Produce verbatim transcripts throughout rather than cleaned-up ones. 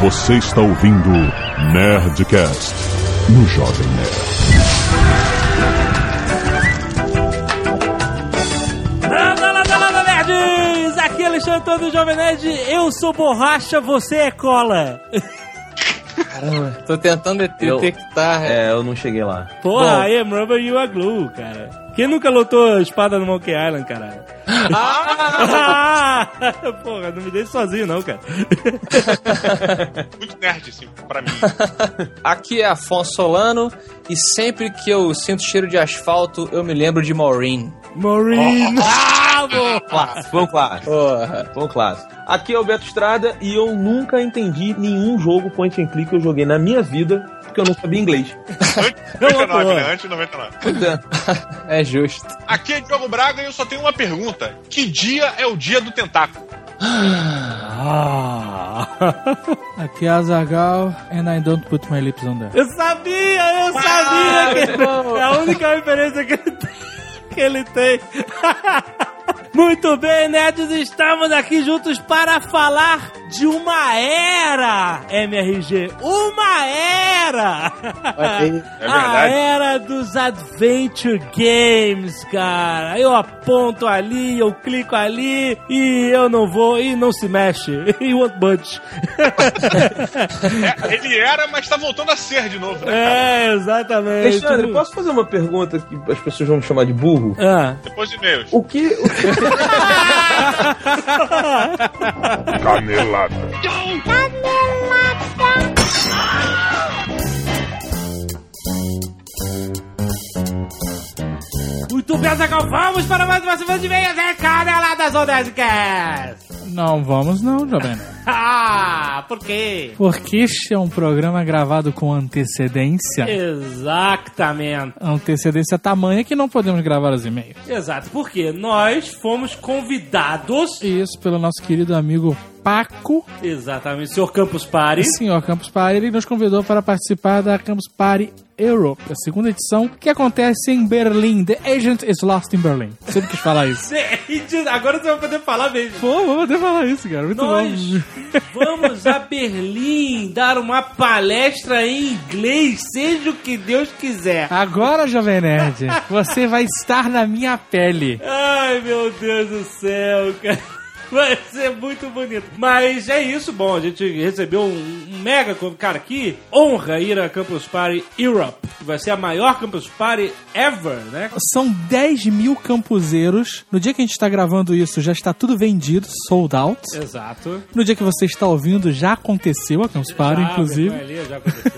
Você está ouvindo Nerdcast no Jovem Nerd. Landa, landa, landa, nerds! Aqui é Alexandre Antônio do Jovem Nerd. Eu sou borracha, você é cola. Caramba, tô tentando detectar. É, eu não cheguei lá. Porra, I am rubber, you are glue, cara. Quem nunca lutou espada no Monkey Island, caralho? Ah! Porra, não me deixe sozinho não, cara. Muito nerd, assim, pra mim. Aqui é Afonso Solano e sempre que eu sinto cheiro de asfalto, eu me lembro de Maureen. Maureen! Oh. Ah, boa! Bom clássico. Bom clássico. Aqui é o Beto Estrada e eu nunca entendi nenhum jogo point and click que eu joguei na minha vida. Que eu não sabia inglês. Antes de noventa e nove, né? Antes de noventa e nove. É justo. Aqui é Diogo Braga e eu só tenho uma pergunta. Que dia é o dia do tentáculo? Ah. Aqui é Azaghal and I don't put my lips on there. Eu sabia, eu sabia ah, que ele, a única referência que ele tem. Que ele tem. Muito bem, nerds, estamos aqui juntos para falar de uma era, M R G, uma era! É, é a era dos Adventure Games, cara. Eu aponto ali, eu clico ali e eu não vou, e não se mexe. E o bunch. É, ele era, mas tá voltando a ser de novo, né, cara? É, exatamente. Alexandre, tu... posso fazer uma pergunta que as pessoas vão me chamar de burro? Ah. Depois de e-mails. O que... O que... Canelada. Canelada. Muito bem, Azaghal, vamos para mais uma semana de veias é Caneladas ou Nerdcast. Não vamos não, Jovem Nerd. Ah, por quê? Porque este é um programa gravado com antecedência. Exatamente. Antecedência tamanha que não podemos gravar os e-mails. Exato, porque nós fomos convidados... Isso, pelo nosso querido amigo Paco. Exatamente, senhor Campus Party. Senhor Campus Party, ele nos convidou para participar da Campus Party Europe, a segunda edição, que acontece em Berlim. The Agent is Lost in Berlin. Sempre quis falar isso. Agora você vai poder falar mesmo. Pô, vou poder falar isso, cara. Muito Nós bom. Vamos a Berlim dar uma palestra em inglês, seja o que Deus quiser. Agora, Jovem Nerd, você vai estar na minha pele. Ai, meu Deus do céu, cara. Vai ser muito bonito. Mas é isso, bom, a gente recebeu um mega... Cara, que honra ir à Campus Party Europe. Vai ser a maior Campus Party ever, né? São dez mil campuseiros. No dia que a gente está gravando isso, já está tudo vendido, sold out. Exato. No dia que você está ouvindo, já aconteceu a Campus Party, já, inclusive. Ali, já aconteceu.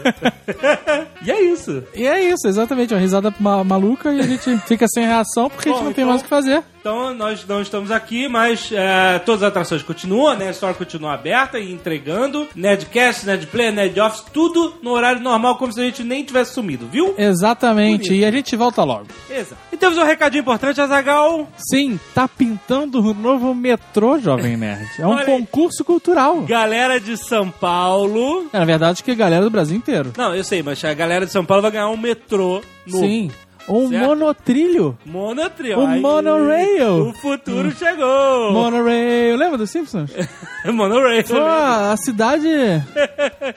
E é isso. E é isso, exatamente. Uma risada ma- maluca e a gente fica sem reação porque bom, a gente não então... tem mais o que fazer. Então, nós não estamos aqui, mas é, todas as atrações continuam, né? A história continua aberta e entregando. Nerdcast, Nerdplay, Nerdoffice, tudo no horário normal, como se a gente nem tivesse sumido, viu? Exatamente. Bonito. E a gente volta logo. Exato. E temos um recadinho importante, Azaghal. Sim, tá pintando o novo metrô, Jovem Nerd. É um concurso cultural. Galera de São Paulo... É, na verdade, que é galera do Brasil inteiro. Não, eu sei, mas a galera de São Paulo vai ganhar um metrô novo. Sim. Um certo? monotrilho. Monotrilho. Um Ai, monorail. O futuro hum. chegou. Monorail. Lembra dos Simpsons? Monorail. Pô, a cidade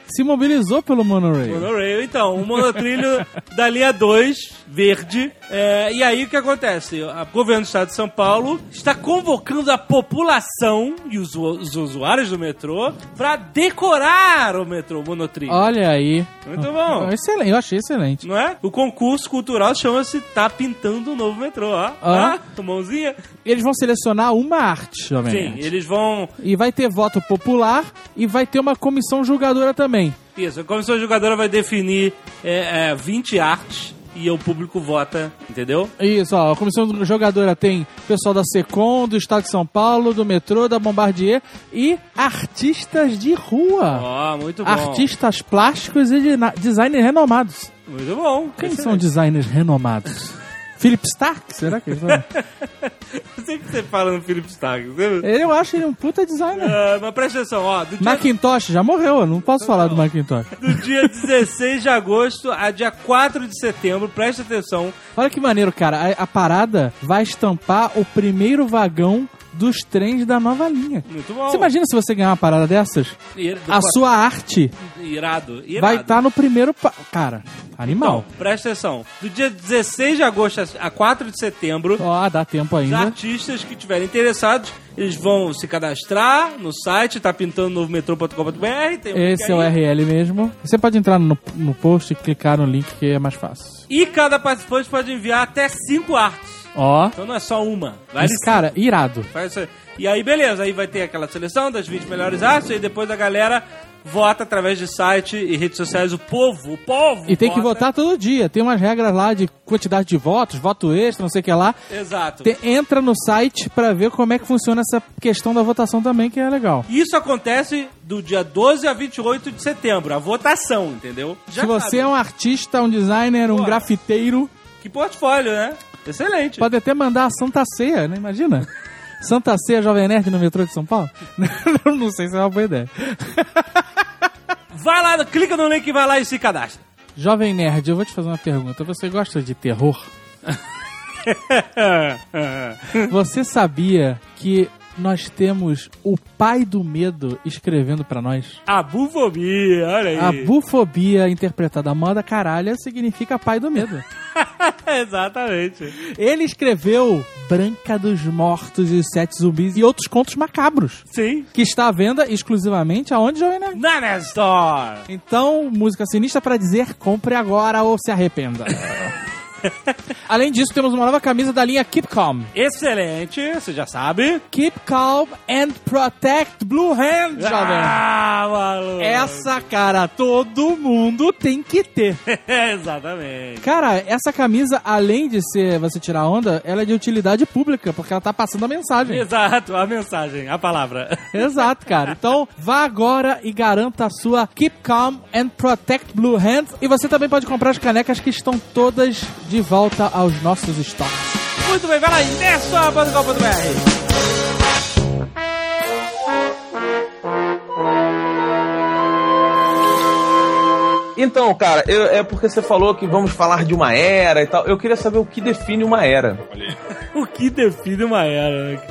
se mobilizou pelo monorail. Monorail. Então, um monotrilho da linha dois, verde. É, e aí o que acontece? O governo do estado de São Paulo está convocando a população e os, os usuários do metrô para decorar o metrô monotrilho. Olha aí. Muito bom. Excelente. Eu achei excelente. Não é? O concurso cultural chama se tá pintando um novo metrô, ó. Ah, ah mãozinha. Eles vão selecionar uma arte, Jovem Sim, Nerd. Eles vão... E vai ter voto popular e vai ter uma comissão julgadora também. Isso, a comissão julgadora vai definir é, é, vinte artes e o público vota, entendeu? Isso, ó, a comissão julgadora tem pessoal da SECOM, do Estado de São Paulo, do metrô, da Bombardier e artistas de rua. Ó, oh, muito bom. Artistas plásticos e de designers renomados. Muito bom. Quem excelente. São designers renomados? Philip Stark? Será que ele fala? Eu sei que você fala no Philip Stark. Eu acho ele um puta designer. Uh, mas presta atenção, ó. Do dia... Macintosh já morreu, eu não posso não, falar não. do Macintosh. Do dia dezesseis de agosto a dia quatro de setembro, presta atenção. Olha que maneiro, cara. A, a parada vai estampar o primeiro vagão dos trens da nova linha. Muito bom. Você imagina se você ganhar uma parada dessas? Ir, a quatro... sua arte irado, irado. vai estar tá no primeiro... Pa... Cara, animal. Então, presta atenção. Do dia dezesseis de agosto a quatro de setembro... Ó, oh, dá tempo ainda. Os artistas que estiverem interessados, eles vão se cadastrar no site, tá pintando no metrô ponto com ponto b r. Esse é o U R L mesmo. Você pode entrar no, no post e clicar no link que é mais fácil. E cada participante pode enviar até cinco artes. Ó. Oh. Então não é só uma. Vai Esse cara, sim. irado. E aí, beleza. Aí vai ter aquela seleção das vinte melhores artes. E depois a galera vota através de site e redes sociais. O povo, o povo. E tem vota. que votar todo dia. Tem umas regras lá de quantidade de votos, voto extra, não sei o que lá. Exato. Tem, entra no site pra ver como é que funciona essa questão da votação também, que é legal. Isso acontece do dia doze a vinte e oito de setembro. A votação, entendeu? Já Se sabe. você é um artista, um designer, um Nossa. grafiteiro. Que portfólio, né? Excelente. Pode até mandar a Santa Ceia, né? Imagina. Santa Ceia, Jovem Nerd no metrô de São Paulo? Não sei se é uma boa ideia. Vai lá, clica no link, vai lá e se cadastra. Jovem Nerd, eu vou te fazer uma pergunta. Você gosta de terror? Você sabia que nós temos o pai do medo escrevendo pra nós? A bufobia, olha aí. A bufobia interpretada a moda caralha significa pai do medo. Exatamente. Ele escreveu Branca dos Mortos e os Sete Zumbis e outros contos macabros. Sim. Que está à venda exclusivamente aonde, Joana? Na Nerd Store. Então, música sinistra pra dizer compre agora ou se arrependa. Além disso, temos uma nova camisa da linha Keep Calm. Excelente, você já sabe. Keep Calm and Protect Blue Hand, jovem. Ah, maluco. Essa, cara, todo mundo tem que ter. Exatamente. Cara, essa camisa, além de ser você tirar onda, ela é de utilidade pública, porque ela tá passando a mensagem. Exato, a mensagem, a palavra. Exato, cara. Então, vá agora e garanta a sua Keep Calm and Protect Blue Hand. E você também pode comprar as canecas que estão todas de volta aos nossos estoques. Muito bem, vai lá em nerd store ponto com ponto b r. Então, cara, eu, é porque você falou que vamos falar de uma era e tal. Eu queria saber o que define uma era. O que define uma era?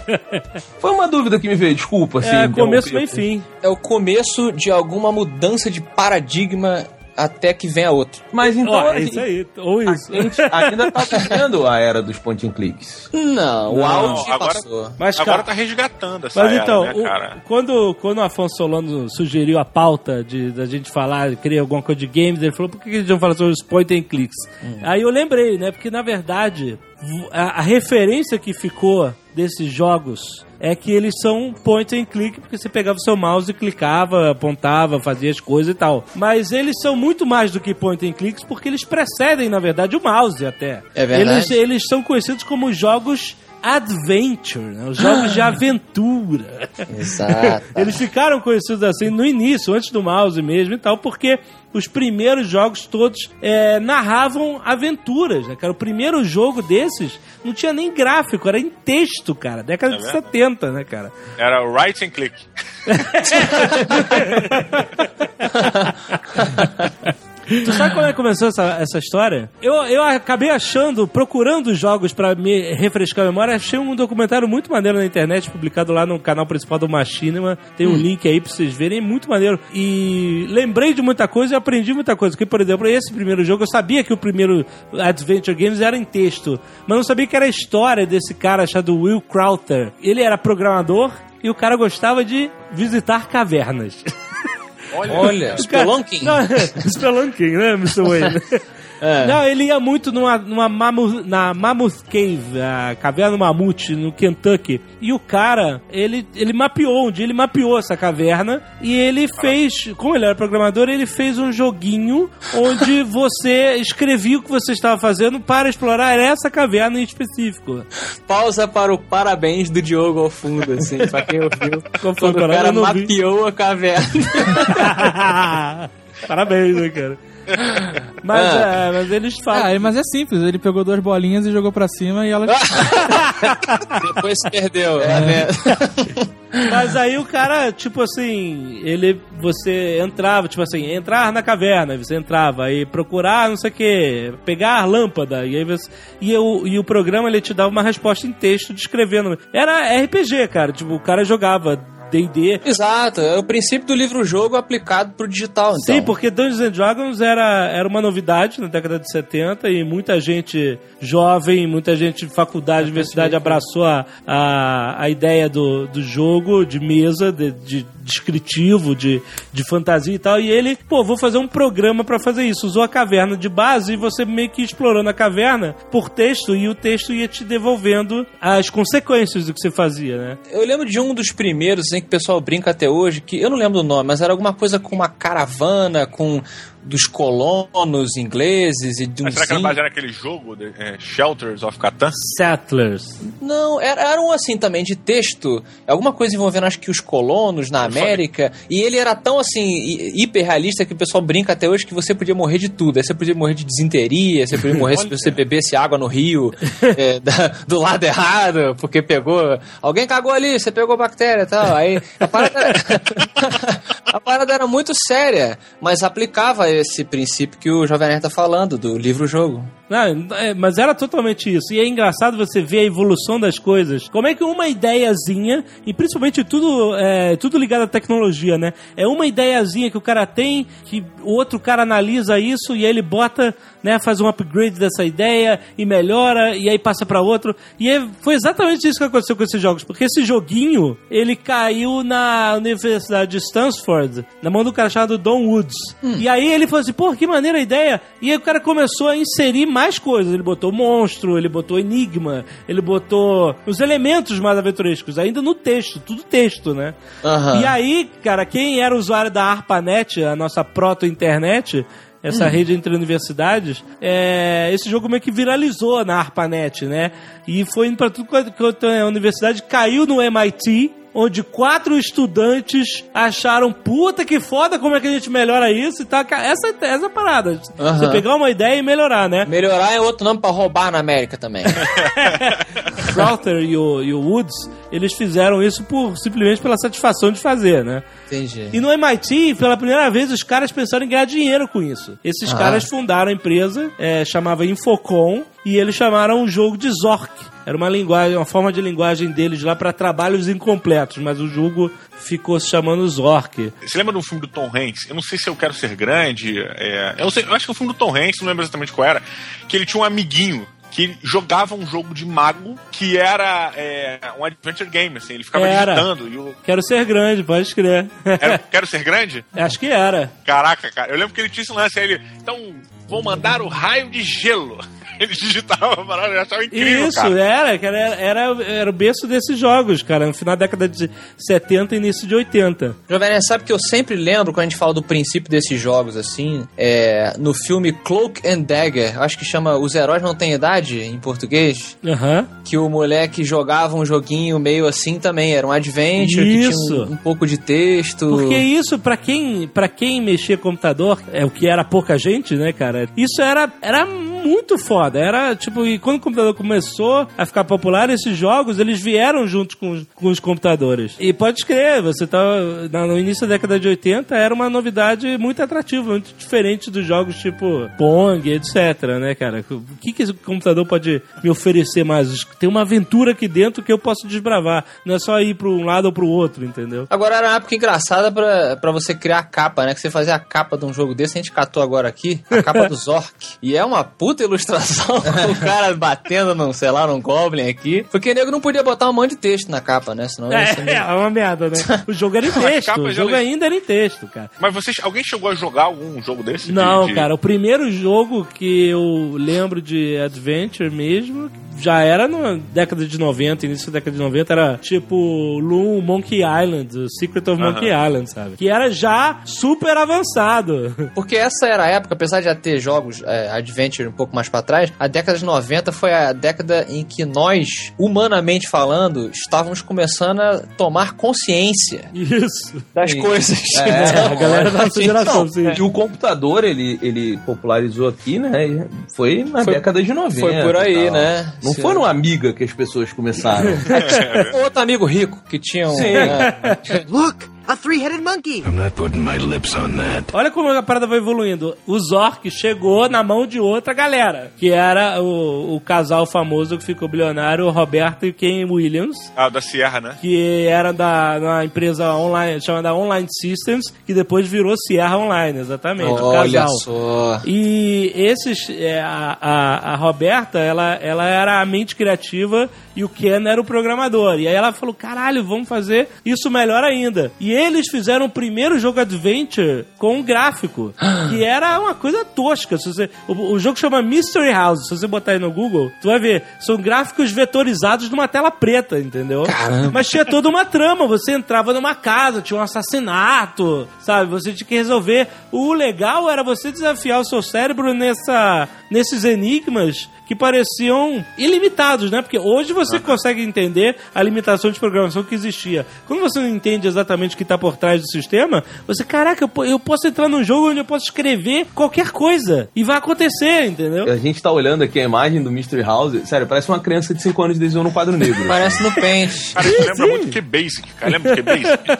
Foi uma dúvida que me veio, desculpa. Assim, é, começo, meio e fim. É o começo de alguma mudança de paradigma até que venha outro. Mas então... Oh, é isso aí. Ou isso. A gente ainda tá vivendo a era dos point and clicks. Não, o auge agora, passou. Mas, cara, agora tá resgatando essa mas, era, então, né, cara? O, quando, quando o Afonso Solano sugeriu a pauta de, da gente falar, criar alguma coisa de games, ele falou, por que a gente não fala sobre os point and clicks? Hum. Aí eu lembrei, né? Porque, na verdade, a, a referência que ficou desses jogos é que eles são point and click, porque você pegava o seu mouse e clicava, apontava, fazia as coisas e tal. Mas eles são muito mais do que point and clicks, porque eles precedem, na verdade, o mouse até. É verdade. Eles, eles são conhecidos como jogos adventure, né? Os jogos de aventura. Exato. Eles ficaram conhecidos assim no início, antes do mouse mesmo e tal, porque os primeiros jogos todos é, narravam aventuras, né, cara? O primeiro jogo desses não tinha nem gráfico, era em texto, cara. Década é de verdade. setenta, né, cara? Era right and click. Tu sabe como é que começou essa, essa história? Eu, eu acabei achando, procurando jogos pra me refrescar a memória, achei um documentário muito maneiro na internet, publicado lá no canal principal do Machinima. Tem um hum. link aí pra vocês verem, muito maneiro. E lembrei de muita coisa e aprendi muita coisa. Porque, por exemplo, esse primeiro jogo, eu sabia que o primeiro Adventure Games era em texto, mas não sabia que era a história desse cara chamado Will Crowther. Ele era programador e o cara gostava de visitar cavernas. Olha, Olha Spelunking. Spelunking, né, mister Wayne? É. Não, ele ia muito numa, numa Mammoth, na Mammoth Cave, a caverna do mamute, no Kentucky. E o cara, ele, ele mapeou, um dia ele mapeou essa caverna e ele fez, como ele era programador, ele fez um joguinho onde você escrevia o que você estava fazendo para explorar essa caverna em específico. Pausa para o parabéns do Diogo ao fundo, assim, pra quem ouviu. Quando o cara mapeou a caverna. Parabéns, né, cara? Mas, ah. é, mas eles falam. Ah, mas é simples, ele pegou duas bolinhas e jogou pra cima e ela. Depois perdeu, é, né? Mas aí o cara, tipo assim, ele, você entrava, tipo assim, entrar na caverna, você entrava, aí procurar, não sei o que, pegar a lâmpada, e aí você, e, eu, e o programa, ele te dava uma resposta em texto, descrevendo. Era R P G, cara, tipo, o cara jogava D e D. Exato, é o princípio do livro-jogo aplicado pro digital, então. Sim, porque Dungeons and Dragons era, era uma novidade na década de setenta e muita gente jovem, muita gente de faculdade, universidade abraçou a, a, a ideia do, do jogo de mesa, de, de descritivo, de, de fantasia e tal, e ele, pô, vou fazer um programa pra fazer isso. Usou a caverna de base e você meio que explorando a caverna por texto e o texto ia te devolvendo as consequências do que você fazia, né? Eu lembro de um dos primeiros, hein, que o pessoal brinca até hoje, que eu não lembro o nome, mas era alguma coisa com uma caravana, com dos colonos ingleses e de um... Será que na base era aquele jogo, de, é, Shelters of Catan? Settlers. Não, era, era um assim também, de texto, alguma coisa envolvendo, acho que os colonos na América, e ele era tão assim, hiperrealista que o pessoal brinca até hoje que você podia morrer de tudo, aí você podia morrer de disenteria, você podia morrer se você bebesse água no rio, é, da, do lado errado, porque pegou... Alguém cagou ali, você pegou bactéria e tal, aí a parada era, a parada era muito séria, mas aplicava esse princípio que o Jovem Nerd tá falando, do livro-jogo. Não, mas era totalmente isso. E é engraçado você ver a evolução das coisas. Como é que uma ideiazinha, e principalmente tudo, é, tudo ligado à tecnologia, né? É uma ideiazinha que o cara tem, que o outro cara analisa isso, e aí ele bota, né, faz um upgrade dessa ideia, e melhora, e aí passa pra outro. E é, foi exatamente isso que aconteceu com esses jogos. Porque esse joguinho, ele caiu na Universidade de Stanford, na mão do cara chamado Don Woods. Hum. E aí ele falou assim, pô, que maneira a ideia. E aí o cara começou a inserir mais coisas. Ele botou monstro, ele botou enigma, ele botou os elementos mais aventurescos, ainda no texto, tudo texto, né? Uhum. E aí, cara, quem era usuário da Arpanet, a nossa proto-internet, essa hum. rede entre universidades, é, esse jogo meio que viralizou na Arpanet, né? E foi indo pra tudo quanto a universidade, caiu no M I T, onde quatro estudantes acharam, puta que foda, como é que a gente melhora isso e tal. Essa, essa parada. Uhum. Você pegar uma ideia e melhorar, né? Melhorar é outro nome pra roubar na América também. Crowther e o, e o Woods, eles fizeram isso por, simplesmente pela satisfação de fazer, né? Entendi. E no M I T, pela primeira vez, os caras pensaram em ganhar dinheiro com isso. Esses ah. caras fundaram a empresa, é, chamava Infocom, e eles chamaram o jogo de Zork. Era uma linguagem, uma forma de linguagem deles lá para trabalhos incompletos, mas o jogo ficou se chamando Zork. Você lembra de um filme do Tom Hanks? Eu não sei se Eu Quero Ser Grande. É... Eu, sei, eu acho que o filme do Tom Hanks, não lembro exatamente qual era, que ele tinha um amiguinho que jogava um jogo de mago que era é, um adventure game, assim. Ele ficava era. digitando. E o... Quero Ser Grande, pode crer. Era, Quero Ser Grande? Acho que era. Caraca, cara. Eu lembro que ele tinha esse lance aí, ele... Então, vou mandar o raio de gelo. Ele digitava, ele achava incrível, isso, cara. Era, cara, era, era o berço desses jogos, cara. No final da década de setenta e início de oitenta. Jovem Nerd, sabe que eu sempre lembro, quando a gente fala do princípio desses jogos, assim, é, no filme Cloak and Dagger, acho que chama Os Heróis Não Têm Idade, em português, uhum. que o moleque jogava um joguinho meio assim também, era um adventure, isso. que tinha um, um pouco de texto. Porque isso, pra quem, pra quem mexia computador, é o que era pouca gente, né, cara? Isso era, era muito foda. Era, tipo, e quando o computador começou a ficar popular, esses jogos, eles vieram junto com, com os computadores. E pode crer, você tá... No início da década de oitenta, era uma novidade muito atrativa, muito diferente dos jogos tipo Pong, etcétera, né, cara? O que que esse computador pode me oferecer mais? Tem uma aventura aqui dentro que eu posso desbravar. Não é só ir para um lado ou pro outro, entendeu? Agora, era uma época engraçada pra, pra você criar a capa, né? Que você fazia a capa de um jogo desse, a gente catou agora aqui, a capa do Zork. E é uma puta ilustração. O cara batendo num, sei lá, num goblin aqui. Porque o nego não podia botar um monte de texto na capa, né? Senão é, meio... é uma merda, né? O jogo era em texto. O jogo ainda era em texto, cara. Mas vocês, alguém chegou a jogar algum jogo desse? Não, de, de... cara. O primeiro jogo que eu lembro de adventure mesmo... Já era na década de noventa, início da década de noventa, era tipo Loom, Monkey Island, o Secret of Monkey uhum. Island, sabe? Que era já super avançado. Porque essa era a época, apesar de já ter jogos é, adventure um pouco pouco mais para trás, a década de noventa foi a década em que nós, humanamente falando, estávamos começando a tomar consciência. Isso. Das e, coisas. É, então, a galera da nossa geração. Então, é. E o computador, ele, ele popularizou aqui, né? E foi na foi, década de noventa. Foi por aí, né? Não Sim. foi no Amiga que as pessoas começaram. É. Outro amigo rico que tinha um... Sim. Né? Look! A three-headed monkey. I'm not putting my lips on that. Olha como a parada vai evoluindo. O Zork chegou na mão de outra galera, que era o, o casal famoso que ficou bilionário, Roberta e Ken Williams. Ah, da Sierra, né? Que era da, da empresa online, chamada Online Systems, que depois virou Sierra Online, exatamente. Olha o casal. Só. E esses, é, a, a, a Roberta, ela, ela era a mente criativa e o Ken era o programador. E aí ela falou, caralho, vamos fazer isso melhor ainda. E eles fizeram o primeiro jogo Adventure com um gráfico, que era uma coisa tosca. Se você, o, o jogo chama Mystery House. Se você botar aí no Google, tu vai ver. São gráficos vetorizados numa tela preta, entendeu? Caramba. Mas tinha toda uma trama. Você entrava numa casa, tinha um assassinato, sabe? Você tinha que resolver. O legal era você desafiar o seu cérebro nessa, nesses enigmas que pareciam ilimitados, né? Porque hoje você ah. consegue entender a limitação de programação que existia. Quando você não entende exatamente o que está por trás do sistema, você, caraca, eu, eu posso entrar num jogo onde eu posso escrever qualquer coisa e vai acontecer, entendeu? A gente tá olhando aqui a imagem do Mystery House, sério, parece uma criança de cinco anos desenhando um quadro negro. Parece no Paint. Cara, isso lembra muito que Basic, cara. Lembra que Basic?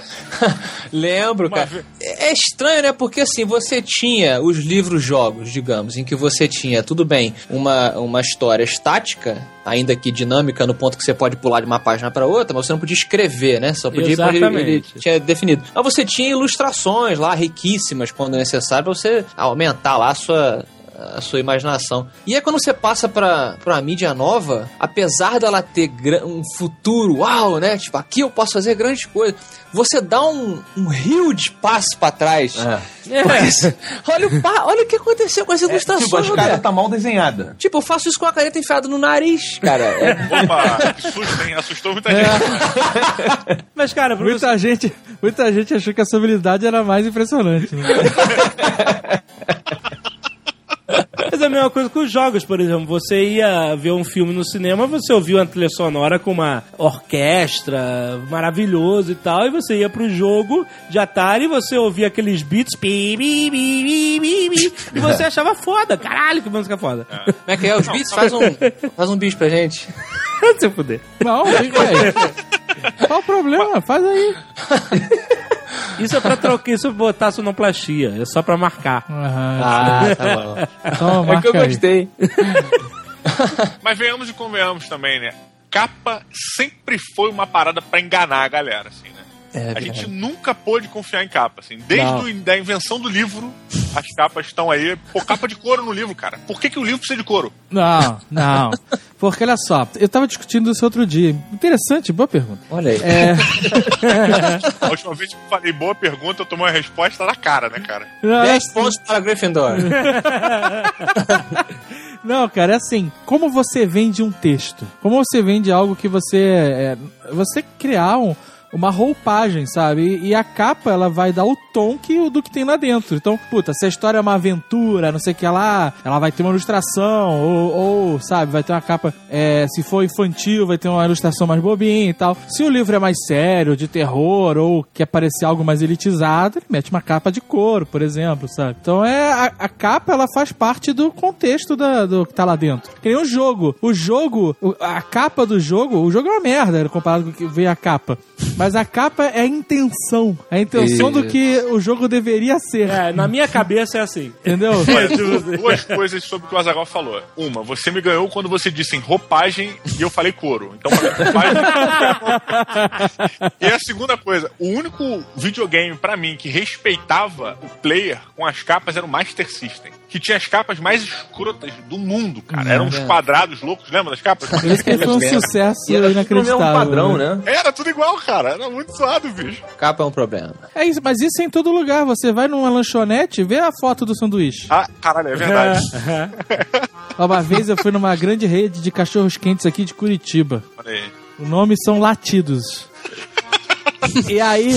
Lembro, cara. É estranho, né? Porque assim, você tinha os livros-jogos, digamos, em que você tinha, tudo bem, uma, uma história estática, ainda que dinâmica, no ponto que você pode pular de uma página para outra, mas você não podia escrever, né? Só podia Exatamente. ir pra ele, ele tinha definido. Mas você tinha ilustrações lá, riquíssimas, quando necessário, para você aumentar lá a sua... a sua imaginação. E é quando você passa pra, pra mídia nova, apesar dela ter gran- um futuro, uau, né? Tipo, aqui eu posso fazer grandes coisas. Você dá um, um rio de passo pra trás. É. É. Porque, olha, o pa- olha o que aconteceu com essa ilustração. É, tipo, a escada tá mal desenhada. Tipo, eu faço isso com a caneta enfiada no nariz, cara. É. Opa, que susto, hein? Assustou muita é. gente. Mas, cara, Bruno, muita, gente, muita gente achou que essa habilidade era mais impressionante. Né? Mas é a mesma coisa com os jogos, por exemplo. Você ia ver um filme no cinema, você ouviu a trilha sonora com uma orquestra maravilhosa e tal, e você ia pro jogo de Atari, você ouvia aqueles beats pi, bi, bi, bi, bi, bi, e você achava foda. Caralho, que música foda. É. Como é que é? Os beats? Faz um, faz um bicho pra gente. Se eu puder. Não, velho. Qual o problema? Faz aí. Isso é pra trocar, isso é botar sonoplastia, é só pra marcar. Uhum. Ah, tá bom. Então, marca é que eu gostei. Mas venhamos e convenhamos também, né? Capa sempre foi uma parada pra enganar a galera, assim, né? É, a gente nunca pôde confiar em capa, assim. Desde a invenção do livro, as capas estão aí. Pô, capa de couro no livro, cara. Por que, que o livro precisa de couro? Não, não. Porque, olha só, eu tava discutindo isso outro dia. Interessante, boa pergunta. Olha aí. É... a última vez que eu falei boa pergunta, eu tomei uma resposta na cara, né, cara? dez pontos para Gryffindor. Não, cara, é assim, como você vende um texto? Como você vende algo que você... É, você criar um... uma roupagem, sabe? E a capa, ela vai dar o tom que, do que tem lá dentro. Então, puta, se a história é uma aventura, não sei o que lá, ela vai ter uma ilustração, ou, ou sabe, vai ter uma capa, é, se for infantil, vai ter uma ilustração mais bobinha e tal. Se o livro é mais sério, de terror, ou quer parecer algo mais elitizado, ele mete uma capa de couro, por exemplo, sabe? Então, é, a, a capa, ela faz parte do contexto da, do que tá lá dentro. Que nem um jogo. O jogo, a capa do jogo, o jogo é uma merda, comparado com o que vem a capa. Mas a capa é a intenção. A intenção e... do que o jogo deveria ser. É, na minha cabeça é assim. Entendeu? Olha, duas coisas sobre o que o Azaghal falou. Uma, você me ganhou quando você disse em roupagem e eu falei couro. Então, roupagem... E a segunda coisa, o único videogame pra mim que respeitava o player com as capas era o Master System. Que tinha as capas mais escrotas do mundo, cara. Não, eram uns é. Quadrados loucos, lembra das capas? Esse que foi um sucesso e era inacreditável. Era mesmo padrão, né? Era tudo igual, cara. Era muito suado, bicho. Capa é um problema. É isso, mas isso é em todo lugar. Você vai numa lanchonete e vê a foto do sanduíche. Ah, caralho, é verdade. Uma vez eu fui numa grande rede de cachorros quentes aqui de Curitiba. Olha aí. O nome são Latidos. E aí...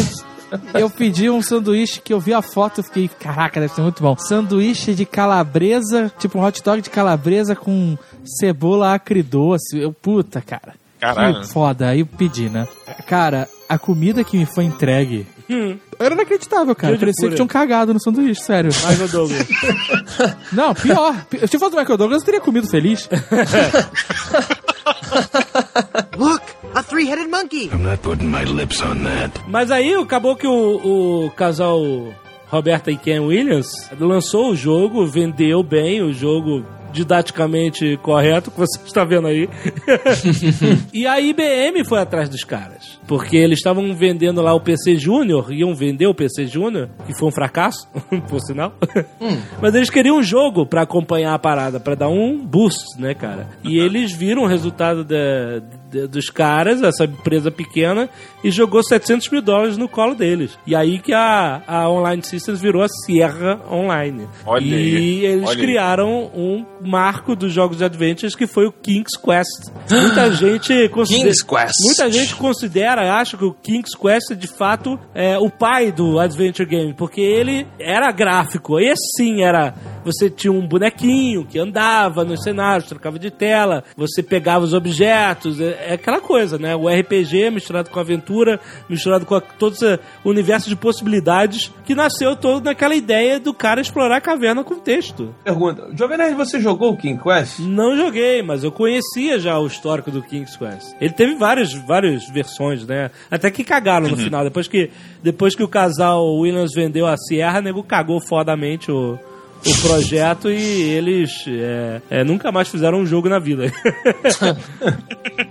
Eu pedi um sanduíche que eu vi a foto e fiquei, caraca, deve ser muito bom. Sanduíche de calabresa, tipo um hot dog de calabresa com cebola agridoce. Eu, puta, cara. Caralho. Que foda. Aí eu pedi, né? Cara, a comida que me foi entregue hum. era inacreditável, cara. Eu parecia que tinham cagado no sanduíche, sério. Michael Douglas. Não, pior. Se eu fosse o Michael Douglas, eu teria comido feliz. Look, a three-headed monkey. I'm not putting my lips on that. Mas aí acabou que o, o casal Roberta e Ken Williams lançou o jogo, vendeu bem o jogo, didaticamente correto, que você está vendo aí. E a I B M foi atrás dos caras, porque eles estavam vendendo lá o P C Junior, iam vender o P C Junior, que foi um fracasso, por sinal. Hum. Mas eles queriam um jogo pra acompanhar a parada, pra dar um boost, né, cara? E eles viram o resultado da, da, dos caras, essa empresa pequena, e jogou setecentos mil dólares no colo deles. E aí que a, a Online Systems virou a Sierra Online. Olha e aí. eles Olha criaram aí. um marco dos jogos de adventures, que foi o King's Quest. Muita gente considera... King's Quest. Muita gente considera, acha que o King's Quest é de fato é, o pai do adventure game, porque ele era gráfico. Esse sim era... Você tinha um bonequinho que andava nos cenários, trocava de tela, você pegava os objetos, é, é aquela coisa, né? O R P G misturado com aventura, misturado com a, todo esse universo de possibilidades que nasceu todo naquela ideia do cara explorar a caverna com texto. Pergunta, Jovem Nerd, você jogou jogou o King's Quest? Não joguei, mas eu conhecia já o histórico do King's Quest. Ele teve várias, várias versões, né? Até que cagaram no uhum. final. Depois que, depois que o casal Williams vendeu a Sierra, o nego cagou fodamente o... o projeto, e eles é, é, nunca mais fizeram um jogo na vida.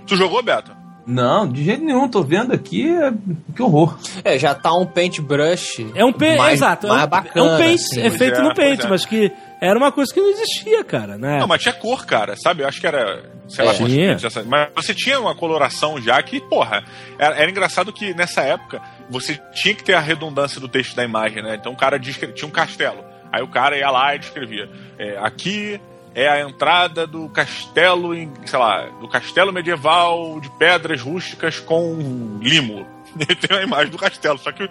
Tu jogou, Beto? Não, de jeito nenhum. Tô vendo aqui, é... que horror. É, já tá um paintbrush. É um paint, mais, exato. Mais é, um, bacana, é um paint, assim. É feito é, no paint, é. mas que era uma coisa que não existia, cara, né? Não, mas tinha cor, cara, sabe? Eu acho que era... Sei lá, mas você tinha uma coloração já que, porra, era, era engraçado que nessa época você tinha que ter a redundância do texto da imagem, né? Então o cara diz que tinha um castelo. Aí o cara ia lá e escrevia, é, aqui é a entrada do castelo, em, sei lá, do castelo medieval de pedras rústicas com limo. Ele tem a imagem do castelo, só que o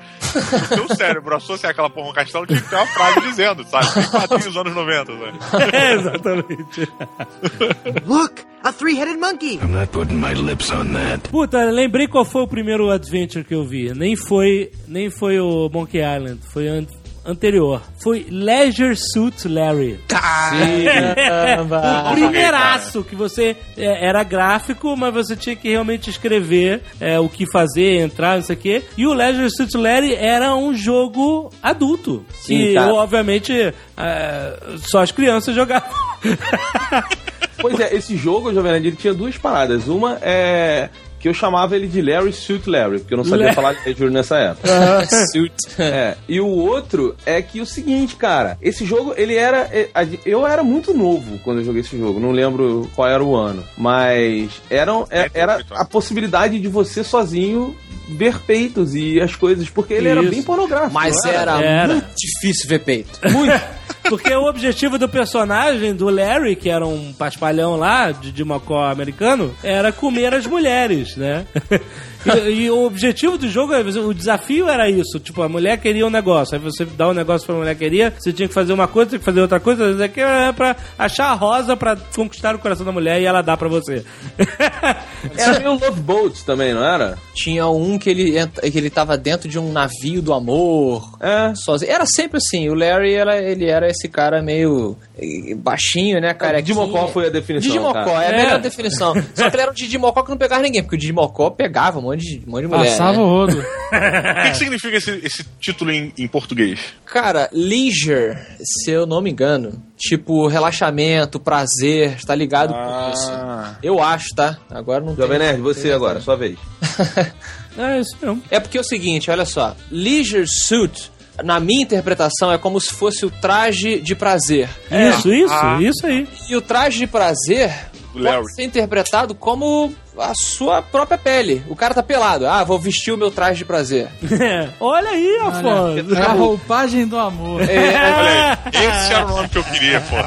teu cérebro associar aquela porra um castelo, tinha que ter uma frase dizendo, sabe? Tem quadrinhos dos anos noventa, sabe? É, exatamente. Look, a three-headed monkey. I'm not putting my lips on that. Puta, lembrei qual foi o primeiro adventure que eu vi. Nem foi, nem foi o Monkey Island, foi antes. Anterior. Foi Leisure Suit Larry. Caramba! O primeiraço que você... É, era gráfico, mas você tinha que realmente escrever é, o que fazer, entrar, não sei o quê. E o Leisure Suit Larry era um jogo adulto. Sim, e, obviamente, é, só as crianças jogavam. Pois é, esse jogo, Jovem Nerd, ele tinha duas paradas. Uma é... que eu chamava ele de Larry Suit Larry, porque eu não sabia Larry. falar de Júlio nessa época. Suit. É. E o outro é que o seguinte, cara, esse jogo, ele era... Eu era muito novo quando eu joguei esse jogo, não lembro qual era o ano, mas era, era a possibilidade de você sozinho ver peitos e as coisas, porque ele Isso. era bem pornográfico. Mas era, era muito difícil ver peito. Muito. Porque o objetivo do personagem do Larry, que era um paspalhão lá, de, de Macau americano, era comer as mulheres, né? E, e o objetivo do jogo, o desafio era isso. Tipo, a mulher queria um negócio. Aí você dá um negócio pra mulher queria, você tinha que fazer uma coisa, tinha que fazer outra coisa, era pra achar a rosa pra conquistar o coração da mulher e ela dá pra você. Era meio Love Boat também, não era? Tinha um que ele, que ele tava dentro de um navio do amor. É. Sozinho. Era sempre assim. O Larry, era, ele era esse cara meio baixinho, né, cara? Didimocó foi a definição. Didimocó, é a melhor definição. Só que ele era um Didimocó que não pegava ninguém, porque o Didimocó pegava, mano. Um monte de, um monte de mulher. Passava o rodo. O que, que significa esse, esse título em, em português? Cara, leisure, se eu não me engano, tipo relaxamento, prazer, tá ligado ah. com isso. Eu acho, tá? Agora não Jovem Nerd, você agora, sua vez. É isso mesmo. É porque é o seguinte, olha só. Leisure Suit, na minha interpretação, é como se fosse o traje de prazer. É. Isso, isso, ah. isso aí. E o traje de prazer... Larry. Pode ser interpretado como a sua própria pele. O cara tá pelado. Ah, vou vestir o meu traje de prazer. É. Olha aí, Afonso. É a roupagem do amor. É. É. Olha aí. Esse era o nome que eu queria, pô.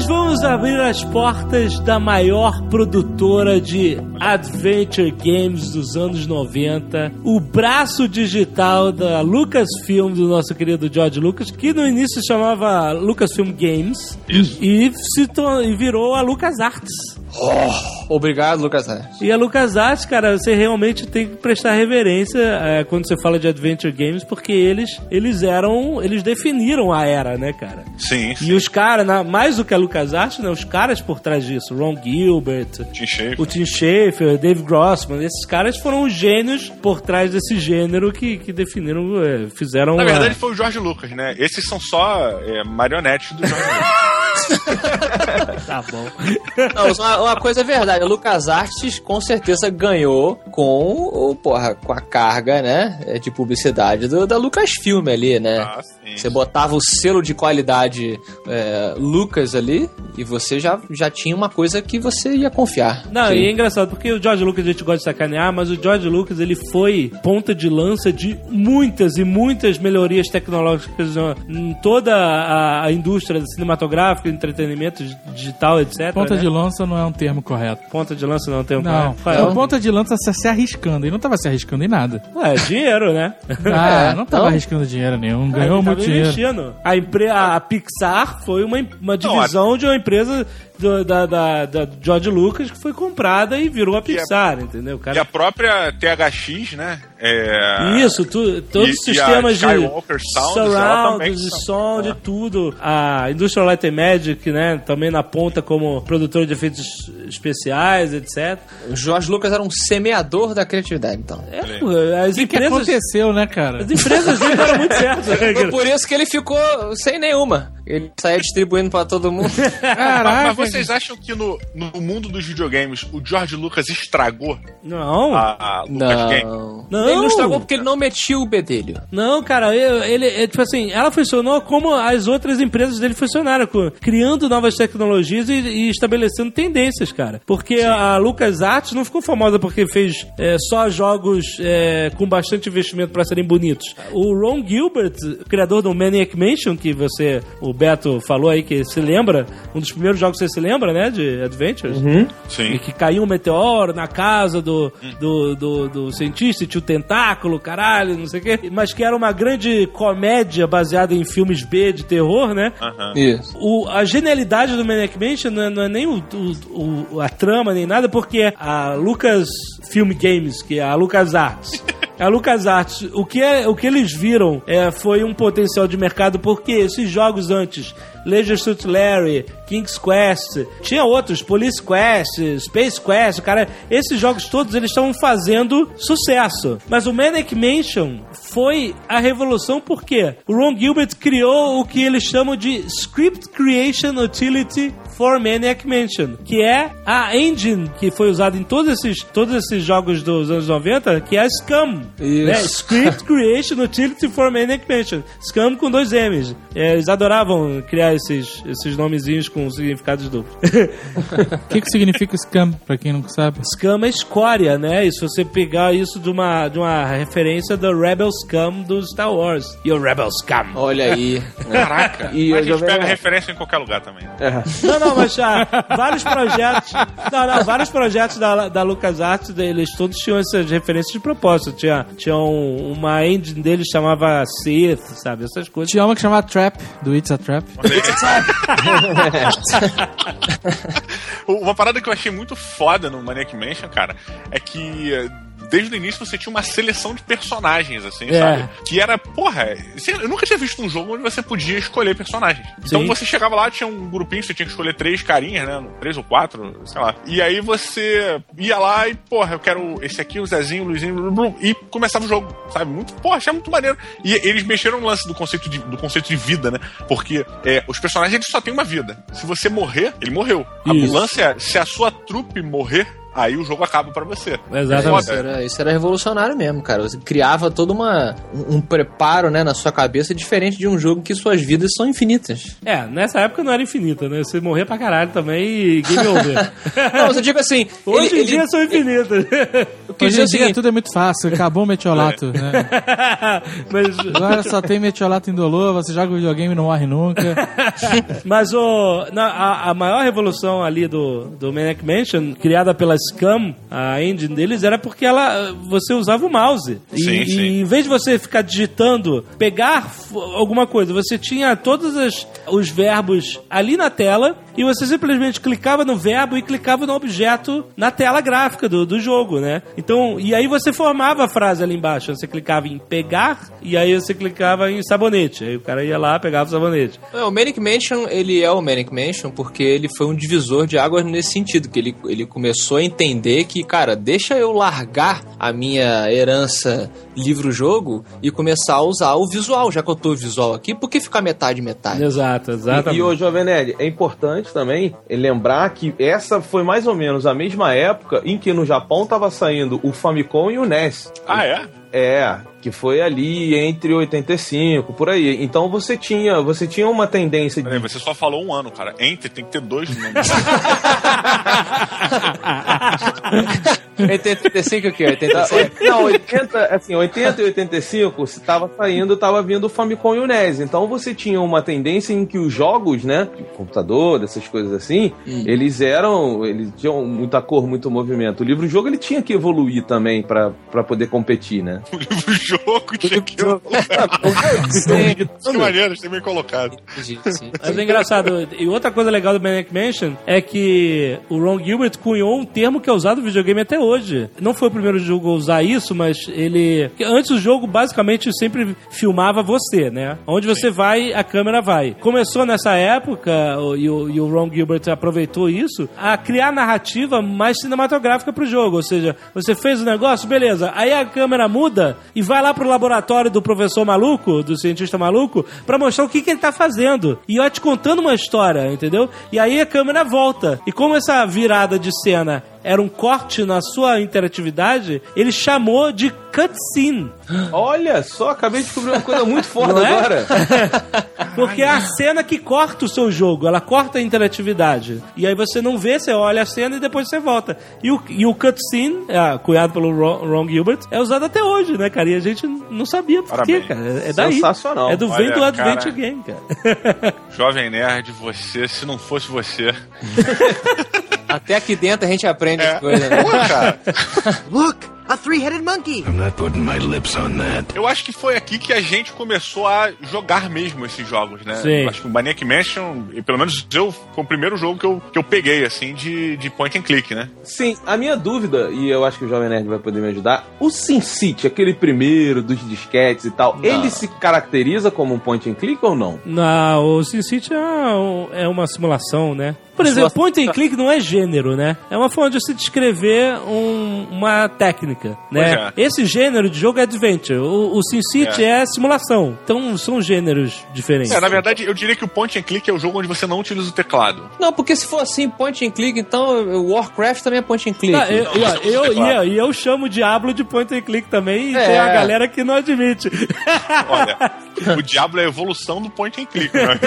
nós vamos abrir as portas da maior produtora de adventure games dos anos noventa, o braço digital da Lucasfilm, do nosso querido George Lucas, que no início chamava Lucasfilm Games. Isso. E, se to- e virou a LucasArts. Oh, obrigado, LucasArts. E a LucasArts, cara, você realmente tem que prestar reverência é, quando você fala de adventure games, porque eles, eles eram, eles definiram a era, né, cara? Sim, sim. E os caras, mais do que a LucasArts, né, os caras por trás disso, Ron Gilbert, Tim Schafer. o Tim Schafer, Dave Grossman, esses caras foram os gênios por trás desse gênero que, que definiram, fizeram... Na verdade, a... foi o George Lucas, né? Esses são só é, marionetes do George Lucas. Tá bom. Não, uma, uma coisa é verdade, a LucasArts com certeza ganhou com o, porra, com a carga, né, de publicidade do, da Lucasfilm ali, né? Ah, sim. Você botava o selo de qualidade é, Lucas ali e você já, já tinha uma coisa que você ia confiar. Não, sim. E é engraçado, porque o George Lucas a gente gosta de sacanear, mas o George Lucas ele foi ponta de lança de muitas e muitas melhorias tecnológicas em toda a, a indústria cinematográfica, entretenimento digital, etcétera. Ponta né? de lança não é um termo correto. Ponta de lança não é um termo não, correto. Não, ponta de lança se arriscando. Ele não estava se arriscando em nada. Ué, dinheiro, né? Ah, é, não estava arriscando dinheiro nenhum. Ganhou ah, muito dinheiro. Investindo. A, empre... a Pixar foi uma, uma divisão não, a... de uma empresa... Da, da, da George Lucas, que foi comprada e virou a Pixar, e a, entendeu? Cara... E a própria T H X, né? É... Isso, tu, todos e, os sistemas de surrounds e som, de tudo. A Industrial Light and Magic, né? Também na ponta como produtora de efeitos especiais, etcétera. O George Lucas era um semeador da criatividade, então. É, as o empresas... que aconteceu, né, cara? As empresas dele deram muito certo. Né, foi por isso que ele ficou sem nenhuma. Ele saía distribuindo pra todo mundo. Caraca! Vocês acham que no, no mundo dos videogames o George Lucas estragou não. a, a Lucas não. Game? Não. Ele não estragou porque ele não metia o bedelho. Não, cara, ele, ele, tipo assim, ela funcionou como as outras empresas dele funcionaram, criando novas tecnologias e, e estabelecendo tendências, cara. Porque sim. A LucasArts não ficou famosa porque fez é, só jogos é, com bastante investimento pra serem bonitos. O Ron Gilbert, criador do Maniac Mansion, que você, o Beto falou aí, que se lembra, um dos primeiros jogos que você lembra, né, de Adventures? Uhum. Sim. E que caiu um meteoro na casa do, do, do, do cientista e tinha o tentáculo, caralho, não sei o quê. Mas que era uma grande comédia baseada em filmes B de terror, né? Uhum. Isso. O, a genialidade do Maniac Mansion não é, não é nem o, o, o, a trama, nem nada, porque a Lucasfilm Games, que é a LucasArts... A LucasArts, o que, é, o que eles viram é, foi um potencial de mercado, porque esses jogos antes, Leisure Suit Larry, King's Quest, tinha outros, Police Quest, Space Quest, cara, esses jogos todos eles estavam fazendo sucesso. Mas o Maniac Mansion foi a revolução porque o Ron Gilbert criou o que eles chamam de Script Creation Utility for Maniac Mansion, que é a engine que foi usada em todos esses, todos esses jogos dos anos noventa, que é a Scum. Né? Script Creation Utility for Maniac Mansion. Scum com dois M's. É, eles adoravam criar esses, esses nomezinhos com significados duplos. O que, que significa Scum, pra quem não sabe? Scum é escória, né? E se você pegar isso de uma, de uma referência do Rebel Scum do Star Wars. E o Rebel Scum. Olha aí. Caraca. E mas a gente pega referência em qualquer lugar também. Né? É. Não, não, mas ah, vários projetos... Não, não, vários projetos da, da LucasArts, eles todos tinham essas referências de propósito. Tinha Tinha um, uma engine deles que chamava Sith, sabe? Essas coisas. Tinha uma que chamava Trap, do It's a Trap. It's a Trap! Uma parada que eu achei muito foda no Maniac Mansion, cara, é que... desde o início você tinha uma seleção de personagens, assim, é. sabe? Que era, porra, eu nunca tinha visto um jogo onde você podia escolher personagens. Sim. Então você chegava lá, tinha um grupinho, você tinha que escolher três carinhas, né? Três ou quatro, sei lá. E aí você ia lá e, porra, eu quero esse aqui, o Zezinho, o Luizinho, blum, blum, e começava o jogo, sabe? Muito, porra, achei muito maneiro. E eles mexeram no lance do conceito de, do conceito de vida, né? Porque é, os personagens eles só têm uma vida. Se você morrer, ele morreu. A lance é, se a sua trupe morrer, aí o jogo acaba pra você. Exatamente. Isso era, isso era revolucionário mesmo, cara. Você criava todo uma, um, um preparo, né, na sua cabeça, diferente de um jogo que suas vidas são infinitas. É, nessa época não era infinita, né? Você morria pra caralho também e game over. Não, mas eu digo assim... Hoje ele, em ele, dia são infinitas. Hoje em dia tudo é muito fácil, acabou o metiolato, é. né? Mas... Agora só tem metiolato indolor, você joga o videogame e não morre nunca. Mas o, na, a, a maior revolução ali do, do Maniac Mansion, criada pela Scum, a engine deles, era porque ela, você usava o mouse. Sim, e, sim. e em vez de você ficar digitando, pegar f- alguma coisa, você tinha todos as, os verbos ali na tela e você simplesmente clicava no verbo e clicava no objeto na tela gráfica do, do jogo, né? Então, e aí você formava a frase ali embaixo. Você clicava em pegar e aí você clicava em sabonete. Aí o cara ia lá, pegava o sabonete. O Maniac Mansion, ele é o Maniac Mansion porque ele foi um divisor de águas nesse sentido, que ele, ele começou a entender que, cara, deixa eu largar a minha herança livro-jogo e começar a usar o visual, já que eu tô visual aqui, por que ficar metade-metade? Exato, exatamente. E, e ô, Jovem Nerd, é importante também lembrar que essa foi mais ou menos a mesma época em que no Japão tava saindo o Famicom e o N E S. Ah, é? É, que foi ali entre oitenta e cinco, por aí. Então você tinha, você tinha uma tendência de... Peraí, você só falou um ano, cara. Entre tem que ter dois números. oitenta e cinco o quê? oitenta e cinco? Não, oitenta, assim, oitenta e oitenta e cinco, se tava saindo, tava vindo o Famicom e o N E S. Então você tinha uma tendência em que os jogos, né, computador, dessas coisas assim, hum. eles eram, eles tinham muita cor, muito movimento. O livro-jogo, ele tinha que evoluir também pra, pra poder competir, né? O livro-jogo tinha que evoluir. Que maneiro, tem bem colocado. Mas é engraçado, e outra coisa legal do Maniac Mansion é que o Ron Gilbert cunhou um termo que é usado no videogame até hoje. Hoje. Não foi o primeiro jogo a usar isso, mas ele... Antes o jogo basicamente sempre filmava você, né? Onde você Sim. vai, a câmera vai. Começou nessa época, e o, e o Ron Gilbert aproveitou isso, a criar narrativa mais cinematográfica pro jogo. Ou seja, você fez o negócio, beleza. Aí a câmera muda e vai lá pro laboratório do professor maluco, do cientista maluco, pra mostrar o que, que ele tá fazendo. E vai te contando uma história, entendeu? E aí a câmera volta. E como essa virada de cena... era um corte na sua interatividade, ele chamou de cutscene. Olha só, acabei de descobrir uma coisa muito foda é? agora. Porque é a cena que corta o seu jogo, ela corta a interatividade. E aí você não vê, você olha a cena e depois você volta. E o, e o cutscene, é, cunhado pelo Ron, Ron Gilbert, é usado até hoje, né, cara? E a gente não sabia por quê, cara. É daí. Sensacional. É do vem do Adventure Game, cara. Jovem Nerd, você, se não fosse você... Até aqui dentro a gente aprende é. as coisas, né? Pô, cara. Look! A three-headed monkey. I'm not putting my lips on that. Eu acho que foi aqui que a gente começou a jogar mesmo esses jogos, né? Sim. Acho que o Maniac Mansion, pelo menos eu, foi o primeiro jogo que eu, que eu peguei, assim, de, de point and click, né? Sim, a minha dúvida, e eu acho que o Jovem Nerd vai poder me ajudar, o SimCity, aquele primeiro dos disquetes e tal, não. ele se caracteriza como um point and click ou não? Não, o SimCity é uma simulação, né? Por exemplo, point and click não é gênero, né? É uma forma de você descrever um, uma técnica. Né? É. Esse gênero de jogo é adventure. O, o SimCity é. é simulação. Então são gêneros diferentes. É, na verdade, eu diria que o point and click é o jogo onde você não utiliza o teclado. Não, porque se for assim, point and click, então Warcraft também é point and click. Não, eu, não, eu, eu, eu, e eu, e eu chamo o Diablo de point and click também, e é. tem a galera que não admite. Olha, o Diablo é a evolução do point and click, né?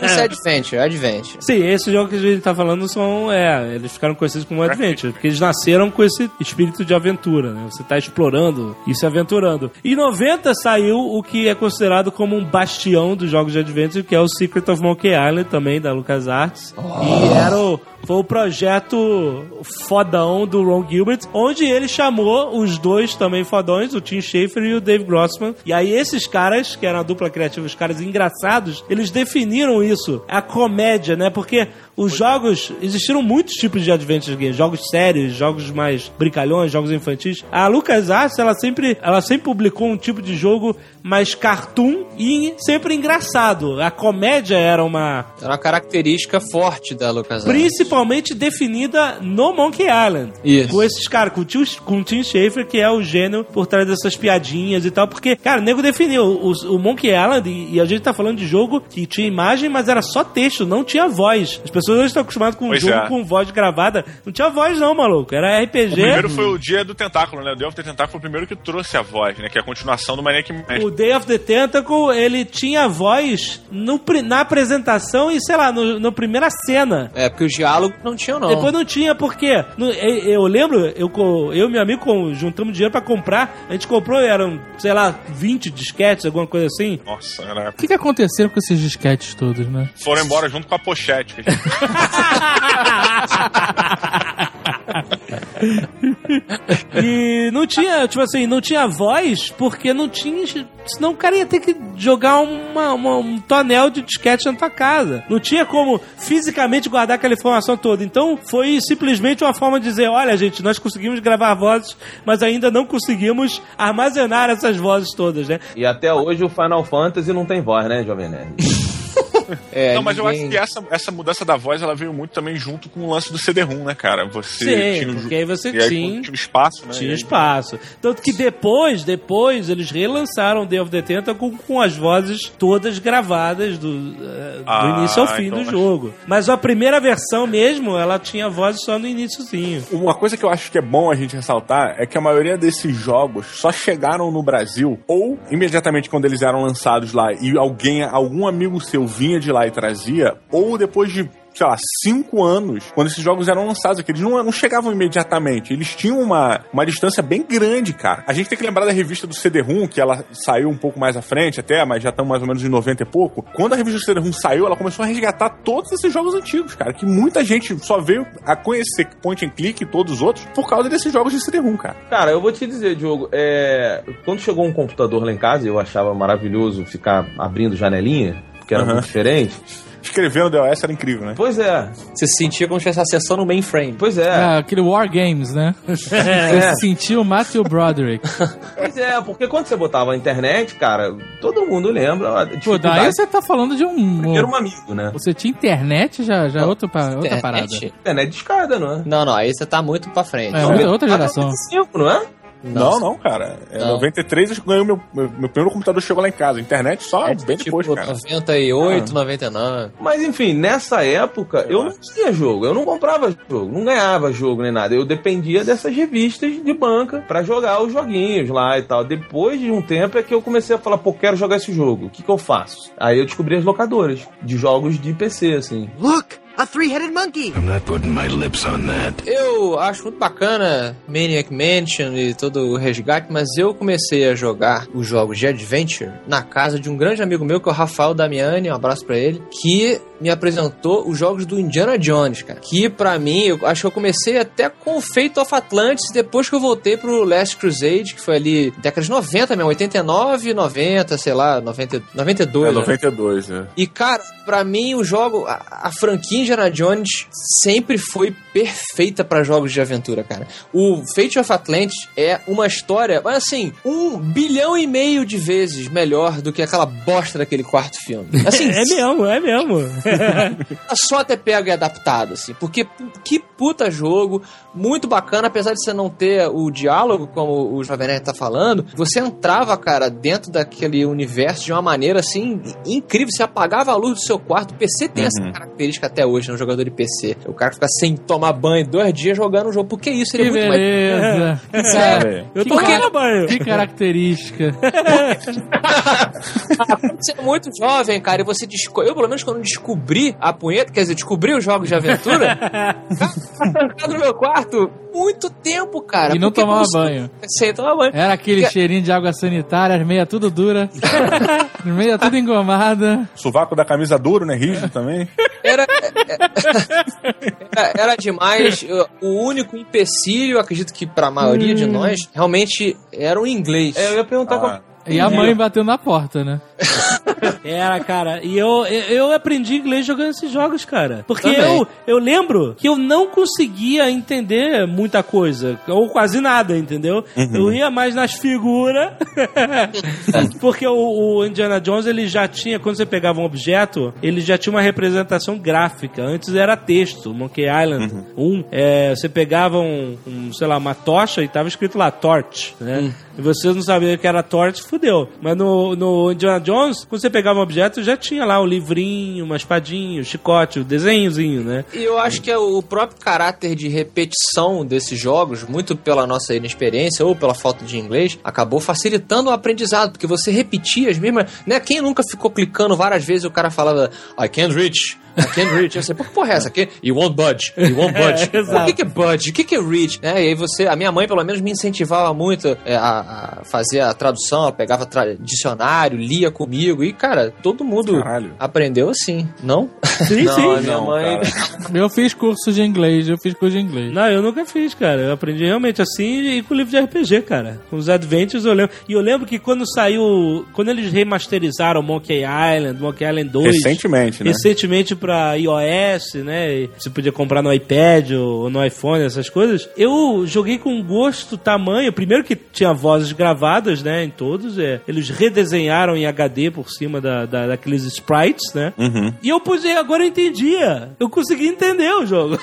Isso é Adventure, é Adventure. Sim, esses jogos que a gente tá falando são... É, eles ficaram conhecidos como Adventure, porque eles nasceram com esse espírito de aventura, né? Você tá explorando e se aventurando. Em noventa saiu o que é considerado como um bastião dos jogos de Adventure, que é o Secret of Monkey Island, também, da LucasArts. Oh. E era o... Foi o projeto fodão do Ron Gilbert, onde ele chamou os dois também fodões, o Tim Schafer e o Dave Grossman. E aí esses caras, que eram a dupla criativa, os caras engraçados, eles definiram isso, a comédia, né? Porque os Foi jogos... Bom. Existiram muitos tipos de adventure games. Jogos sérios, jogos mais brincalhões, jogos infantis. A LucasArts, ela sempre, ela sempre publicou um tipo de jogo mais cartoon e sempre engraçado. A comédia era uma... Era uma característica forte da LucasArts. Principalmente definida no Monkey Island. Isso. Com esses caras, com o, tio, com o Tim Schafer, que é o gênio por trás dessas piadinhas e tal. Porque, cara, o nego definiu o, o Monkey Island e, e a gente tá falando de jogo que tinha tinha imagem, mas era só texto, não tinha voz. As pessoas hoje estão acostumadas com um jogo é. com voz gravada. Não tinha voz não, maluco. Era R P G. O primeiro foi o Dia do Tentáculo, né? O Day of the Tentacle foi o primeiro que trouxe a voz, né? Que é a continuação do Maniac Mansion. O Day of the Tentacle, ele tinha voz no, na apresentação e, sei lá, na primeira cena. É, porque o diálogo não tinha, não. Depois não tinha, porque no, eu, eu lembro, eu e meu amigo juntamos dinheiro pra comprar. A gente comprou, eram, sei lá, vinte disquetes, alguma coisa assim. Nossa, era... O que, que aconteceu com esses disquetes todos, né? Foram embora junto com a pochete. E não tinha, tipo assim, não tinha voz, porque não tinha... Senão o cara ia ter que jogar uma, uma, um tonel de disquete na tua casa. Não tinha como fisicamente guardar aquela informação toda. Então foi simplesmente uma forma de dizer, olha, gente, nós conseguimos gravar vozes, mas ainda não conseguimos armazenar essas vozes todas, né? E até hoje o Final Fantasy não tem voz, né, Jovem Nerd? É, não, mas ninguém... eu acho que essa, essa mudança da voz, ela veio muito também junto com o lance do C D-ROM, né, cara? Você Sim, tinha porque aí você tinha, aí, tinha espaço, né? Tinha aí... espaço. Tanto que depois, depois, eles relançaram Day of the Tentacle com, com as vozes todas gravadas do, uh, do ah, início ao fim então, do mas... jogo. Mas a primeira versão mesmo, ela tinha vozes só no iniciozinho. Uma coisa que eu acho que é bom a gente ressaltar é que a maioria desses jogos só chegaram no Brasil ou imediatamente quando eles eram lançados lá e alguém, algum amigo seu vinha de lá e trazia, ou depois de sei lá, cinco anos, quando esses jogos eram lançados aqui, eles não, não chegavam imediatamente. Eles tinham uma, uma distância bem grande, cara. A gente tem que lembrar da revista do C D-ROM, que ela saiu um pouco mais à frente até, mas já estamos mais ou menos em noventa e pouco. Quando a revista do C D-ROM saiu, ela começou a resgatar todos esses jogos antigos, cara, que muita gente só veio a conhecer Point and Click e todos os outros por causa desses jogos de C D-ROM, cara. Cara, eu vou te dizer, Diogo, é... quando chegou um computador lá em casa, eu achava maravilhoso ficar abrindo janelinha, porque era uhum. muito diferente. Escrever no D O S era incrível, né? Pois é. Você se sentia como se estivesse acessando o mainframe. Pois é. Ah, aquele War Games, né? Você é. se sentia o Matthew Broderick. Pois é, porque quando você botava a internet, cara, todo mundo lembra. Pô, daí você tá falando de um... Primeiro um amigo, né? Você tinha internet, já, já é outra, outra parada. Internet discada, não é? Não, não, aí você tá muito pra frente. É, então, outra, outra geração. noventa e cinco, não é? Nossa. Não, não, cara. Em é noventa e três eu ganhei meu, meu, meu primeiro computador, chegou lá em casa. Internet só é, bem tipo, depois, cara. noventa e oito, ah. noventa e nove. Mas enfim, nessa época é. eu não tinha jogo, eu não comprava jogo, não ganhava jogo nem nada. Eu dependia dessas revistas de banca pra jogar os joguinhos lá e tal. Depois de um tempo é que eu comecei a falar, pô, quero jogar esse jogo, o que que eu faço? Aí eu descobri as locadoras de jogos de P C, assim. Look! A three-headed monkey! I'm not putting my lips on that. Eu acho muito bacana Maniac Mansion e todo o resgate, mas eu comecei a jogar os jogos de Adventure na casa de um grande amigo meu, que é o Rafael Damiani, um abraço pra ele, que me apresentou os jogos do Indiana Jones, cara. Que pra mim, eu acho que eu comecei até com o Fate of Atlantis, depois que eu voltei pro Last Crusade, que foi ali décadas de noventa mesmo, oitenta e nove, noventa, sei lá, noventa, noventa e dois. É, noventa e dois, né? né? E cara, pra mim o jogo, a, a franquia Indiana Jones sempre foi perfeita pra jogos de aventura, cara. O Fate of Atlantis é uma história, mas assim, um bilhão e meio de vezes melhor do que aquela bosta daquele quarto filme. Assim, é mesmo, é mesmo. Só até pega e adaptado, assim, porque que puta jogo, muito bacana, apesar de você não ter o diálogo, como o Jovem Nerd tá falando, você entrava, cara, dentro daquele universo de uma maneira, assim, incrível, você apagava a luz do seu quarto. O P C tem uhum. essa característica até hoje. Hoje, né? Um jogador de P C. O cara fica sem tomar banho dois dias jogando o jogo. Por que isso? Que ele é muito beleza. Mais... Sério. É, eu tô tomando banho. Que característica. Você é muito jovem, cara, e você desco... Eu, pelo menos, quando descobri a punheta, quer dizer, descobri os jogos de aventura, trancado no meu quarto muito tempo, cara. E não tomava você... banho. Sem tomar banho. Era aquele porque... cheirinho de água sanitária, as meias tudo dura, as meias tudo engomada. Sovaco da camisa duro, né? Rígido também. Era... Era, era demais. O único empecilho, acredito que pra maioria hum. de nós, realmente era o inglês. Eu ia perguntar ah. qual... E a mãe bateu na porta, né? Era, cara. E eu, eu, eu aprendi inglês jogando esses jogos, cara. Porque eu, eu lembro que eu não conseguia entender muita coisa. Ou quase nada, entendeu? Uhum. Eu ia mais nas figuras. Porque o, o Indiana Jones, ele já tinha... Quando você pegava um objeto, ele já tinha uma representação gráfica. Antes era texto. Monkey Island uhum. um. É, você pegava um, um, sei lá, uma tocha e tava escrito lá, torch, né? Uhum. e vocês não sabiam que era torte, fudeu. Mas no, no Indiana Jones, quando você pegava um objeto, já tinha lá o um livrinho, uma espadinha, um chicote, o um desenhozinho, né? E eu acho que é o próprio caráter de repetição desses jogos, muito pela nossa inexperiência ou pela falta de inglês, acabou facilitando o aprendizado, porque você repetia as mesmas... Né? Quem nunca ficou clicando várias vezes e o cara falava I can't reach... I can't reach. Eu sei, por que porra é essa? You won't budge. You won't budge. É, o que, que é budge? O que, que é reach? É, e aí você... A minha mãe, pelo menos, me incentivava muito é, a, a fazer a tradução. Ela pegava tra- dicionário, lia comigo. E, cara, todo mundo Caralho. aprendeu assim. Não? Sim, não, sim. Não, minha mãe... Eu fiz curso de inglês. Eu fiz curso de inglês. Não, eu nunca fiz, cara. Eu aprendi realmente assim e com livro de R P G, cara. Com os Adventures, eu lembro. E eu lembro que quando saiu... Quando eles remasterizaram Monkey Island, Monkey Island dois... Recentemente, né? Recentemente, pra iOS, né? Você podia comprar no iPad ou no iPhone, essas coisas. Eu joguei com gosto, tamanho. Primeiro que tinha vozes gravadas, né? Em todos. É. Eles redesenharam em H D por cima da, da, daqueles sprites, né? Uhum. E eu podia... Agora eu entendia. Eu consegui entender o jogo.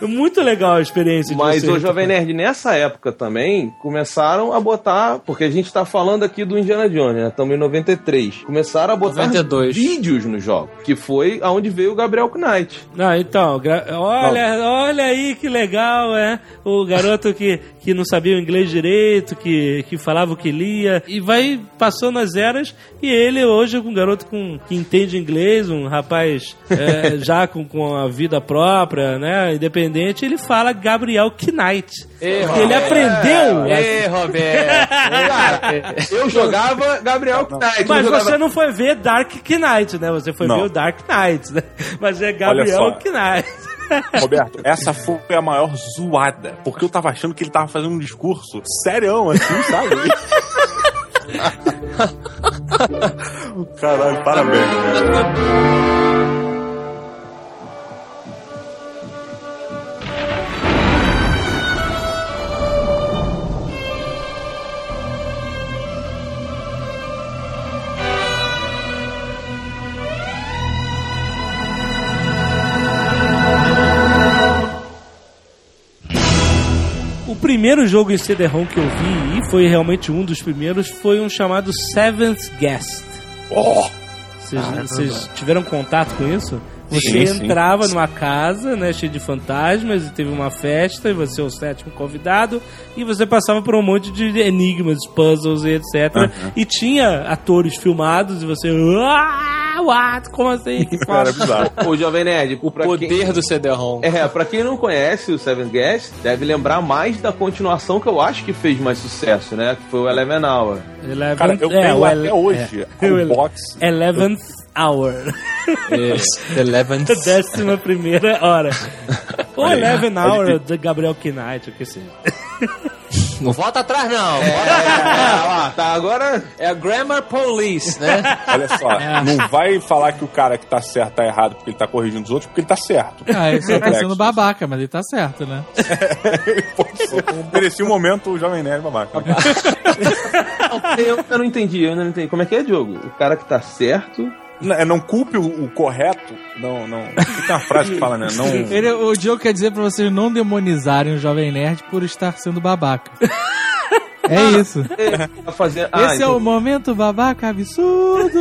Uhum. Muito legal a experiência. Mas o Jovem Nerd, nessa época também, começaram a botar... Porque a gente tá falando aqui do Indiana Jones, né? Estamos em noventa e três. Começaram a botar noventa e dois vídeos no jogo. Que foi aonde veio o Gabriel Knight. Ah, então, gra- olha, olha aí que legal, é? O garoto que, que não sabia o inglês direito, que, que falava o que lia, e vai passando as eras, e ele hoje é um garoto com, que entende inglês, um rapaz é, já com, com a vida própria, né, independente, ele fala Gabriel Knight. Ei, ele aprendeu. Ei, Roberto. Cara, eu jogava Gabriel Knight. Mas jogava... você não foi ver Dark Knight, né? Você foi não. ver o Dark Knight, né? Mas é Gabriel Knight. Roberto, essa foi a maior zoada. Porque eu tava achando que ele tava fazendo um discurso serião, assim, sabe? Caralho, parabéns. O primeiro jogo em C D-ROM que eu vi, e foi realmente um dos primeiros, foi um chamado Seventh Guest. Vocês oh, tiveram contato com isso? Você sim, entrava sim. numa casa, né, cheia de fantasmas, e teve uma festa, e você é o sétimo convidado, e você passava por um monte de enigmas, puzzles e etcétera. Uh-huh. E tinha atores filmados, e você... What? Como assim? Cara, é o Jovem Nerd, o poder quem... do C D-ROM. É, pra quem não conhece o Seventh Guest, deve lembrar mais da continuação que eu acho que fez mais sucesso, né? Que foi o Eleventh Hour. Eleven... Cara, eu é, tenho até hoje é. o box... Eleventh Hour. Yes, Eleventh... Décima primeira hora. O Eleventh Hour de Gabriel Knight, o que seja. Não volta atrás, não. É, é, é, lá, tá, agora é a Grammar Police, né? Olha só, é. não vai falar que o cara que tá certo tá errado porque ele tá corrigindo os outros, porque ele tá certo. Ah, ele só tá sendo babaca, mas ele tá certo, né? Merecia um momento o Jovem Nerd babaca. Eu não entendi, eu ainda não entendi. Como é que é, Diogo? O cara que tá certo... Não, não culpe o, o correto. Não, não. Tem uma frase que fala, né? Não... Ele, o Diogo quer dizer pra vocês não demonizarem o Jovem Nerd por estar sendo babaca. É isso. É, fazer... ah, Esse entendi. é o momento babaca absurdo.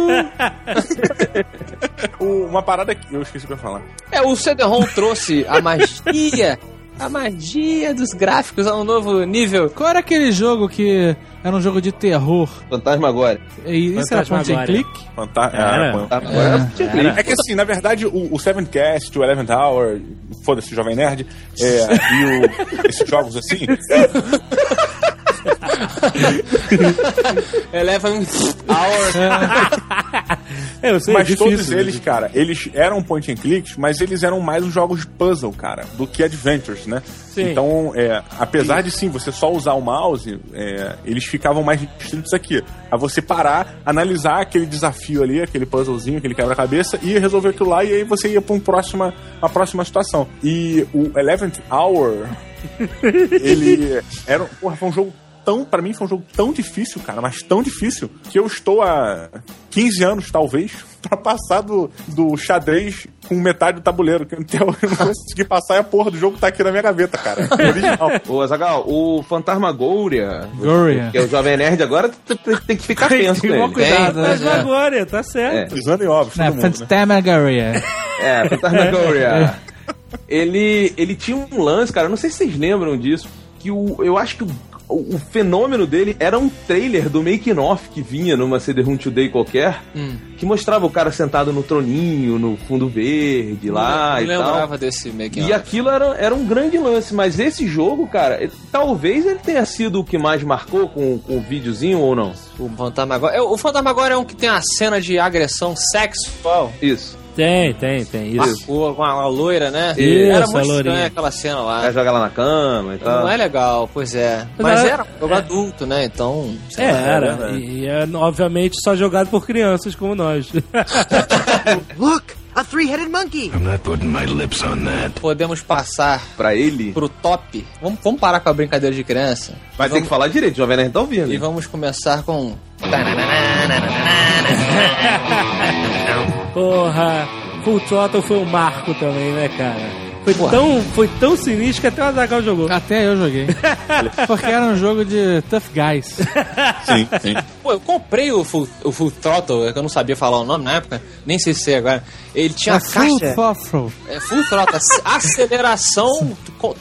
Uma parada que eu esqueci pra falar. É, o C D-ROM trouxe a magia. A magia dos gráficos a um novo nível. Qual era aquele jogo que... Era um jogo de terror. Fantasmagoria. E isso era point and click? Fanta- era. Fantasmagoria. É. É. É. é que assim, na verdade, o, o Seventh Guest, o Eleventh Hour, foda-se, Jovem Nerd, é, e o, esses jogos assim... Eleventh Hour. É, eu sei, mas é difícil, todos eles, cara, eles eram point and clicks, mas eles eram mais uns jogos de puzzle, cara, do que adventures, né? Sim. Então, é, apesar sim. de sim, você só usar o mouse, é, eles ficavam mais restritos aqui. A você parar, analisar aquele desafio ali, aquele puzzlezinho, aquele quebra-cabeça, e resolver aquilo lá, e aí você ia pra um próxima, uma próxima situação. E o Eleventh Hour, ele era porra, foi um jogo tão... Pra mim foi um jogo tão difícil, cara, mas tão difícil, que eu estou há quinze anos, talvez, pra passar do, do xadrez com metade do tabuleiro. Então eu não consegui passar e a porra do jogo tá aqui na minha gaveta, cara. É original. Ô, Azaghal, o Fantasmagoria, que é o Jovem Nerd agora, tem que ficar tenso nele. Tem, cuidado. Fantasmagoria, tá certo. Pisando em ovos, todo mundo. Fantasmagoria. É, Fantasmagoria. Ele, ele tinha um lance, cara, não sei se vocês lembram disso, que o, eu acho que o, o, o fenômeno dele era um trailer do making-off que vinha numa C D-ROM Today qualquer, hum. que mostrava o cara sentado no troninho, no fundo verde, lá eu e tal. Eu lembrava desse making-off. E aquilo era, era um grande lance, mas esse jogo, cara, ele, talvez ele tenha sido o que mais marcou com, com o videozinho ou não? O Fantasmagoria, o Fantasmagoria é um que tem a cena de agressão sexual. Isso. Tem, tem, tem. Isso. Marcou com a loira, né? Isso, era muito estranha aquela cena lá. Ela joga ela na cama e tal. Não é legal, pois é. Mas, Mas era jogo é. adulto, né? Então... É, era. era. E, e é, obviamente, só jogado por crianças como nós. Look! A three-headed monkey. I'm not putting my lips on that. Podemos passar pra ele? Pro top. Vamos, vamos parar com a brincadeira de criança. Vai ter vamos... que falar direito, Jovem Nerd tá ouvindo. E vamos começar com... Porra, Full Throttle foi um marco também, né, cara? Foi tão, foi tão sinistro que até o Azaghal jogou. Até eu joguei. Porque era um jogo de tough guys. Sim, sim. Pô, eu comprei o Full, o Full Throttle, que eu não sabia falar o nome na época, nem sei se é agora. Ele tinha a caixa... Full Throttle. É, Full Throttle. Aceleração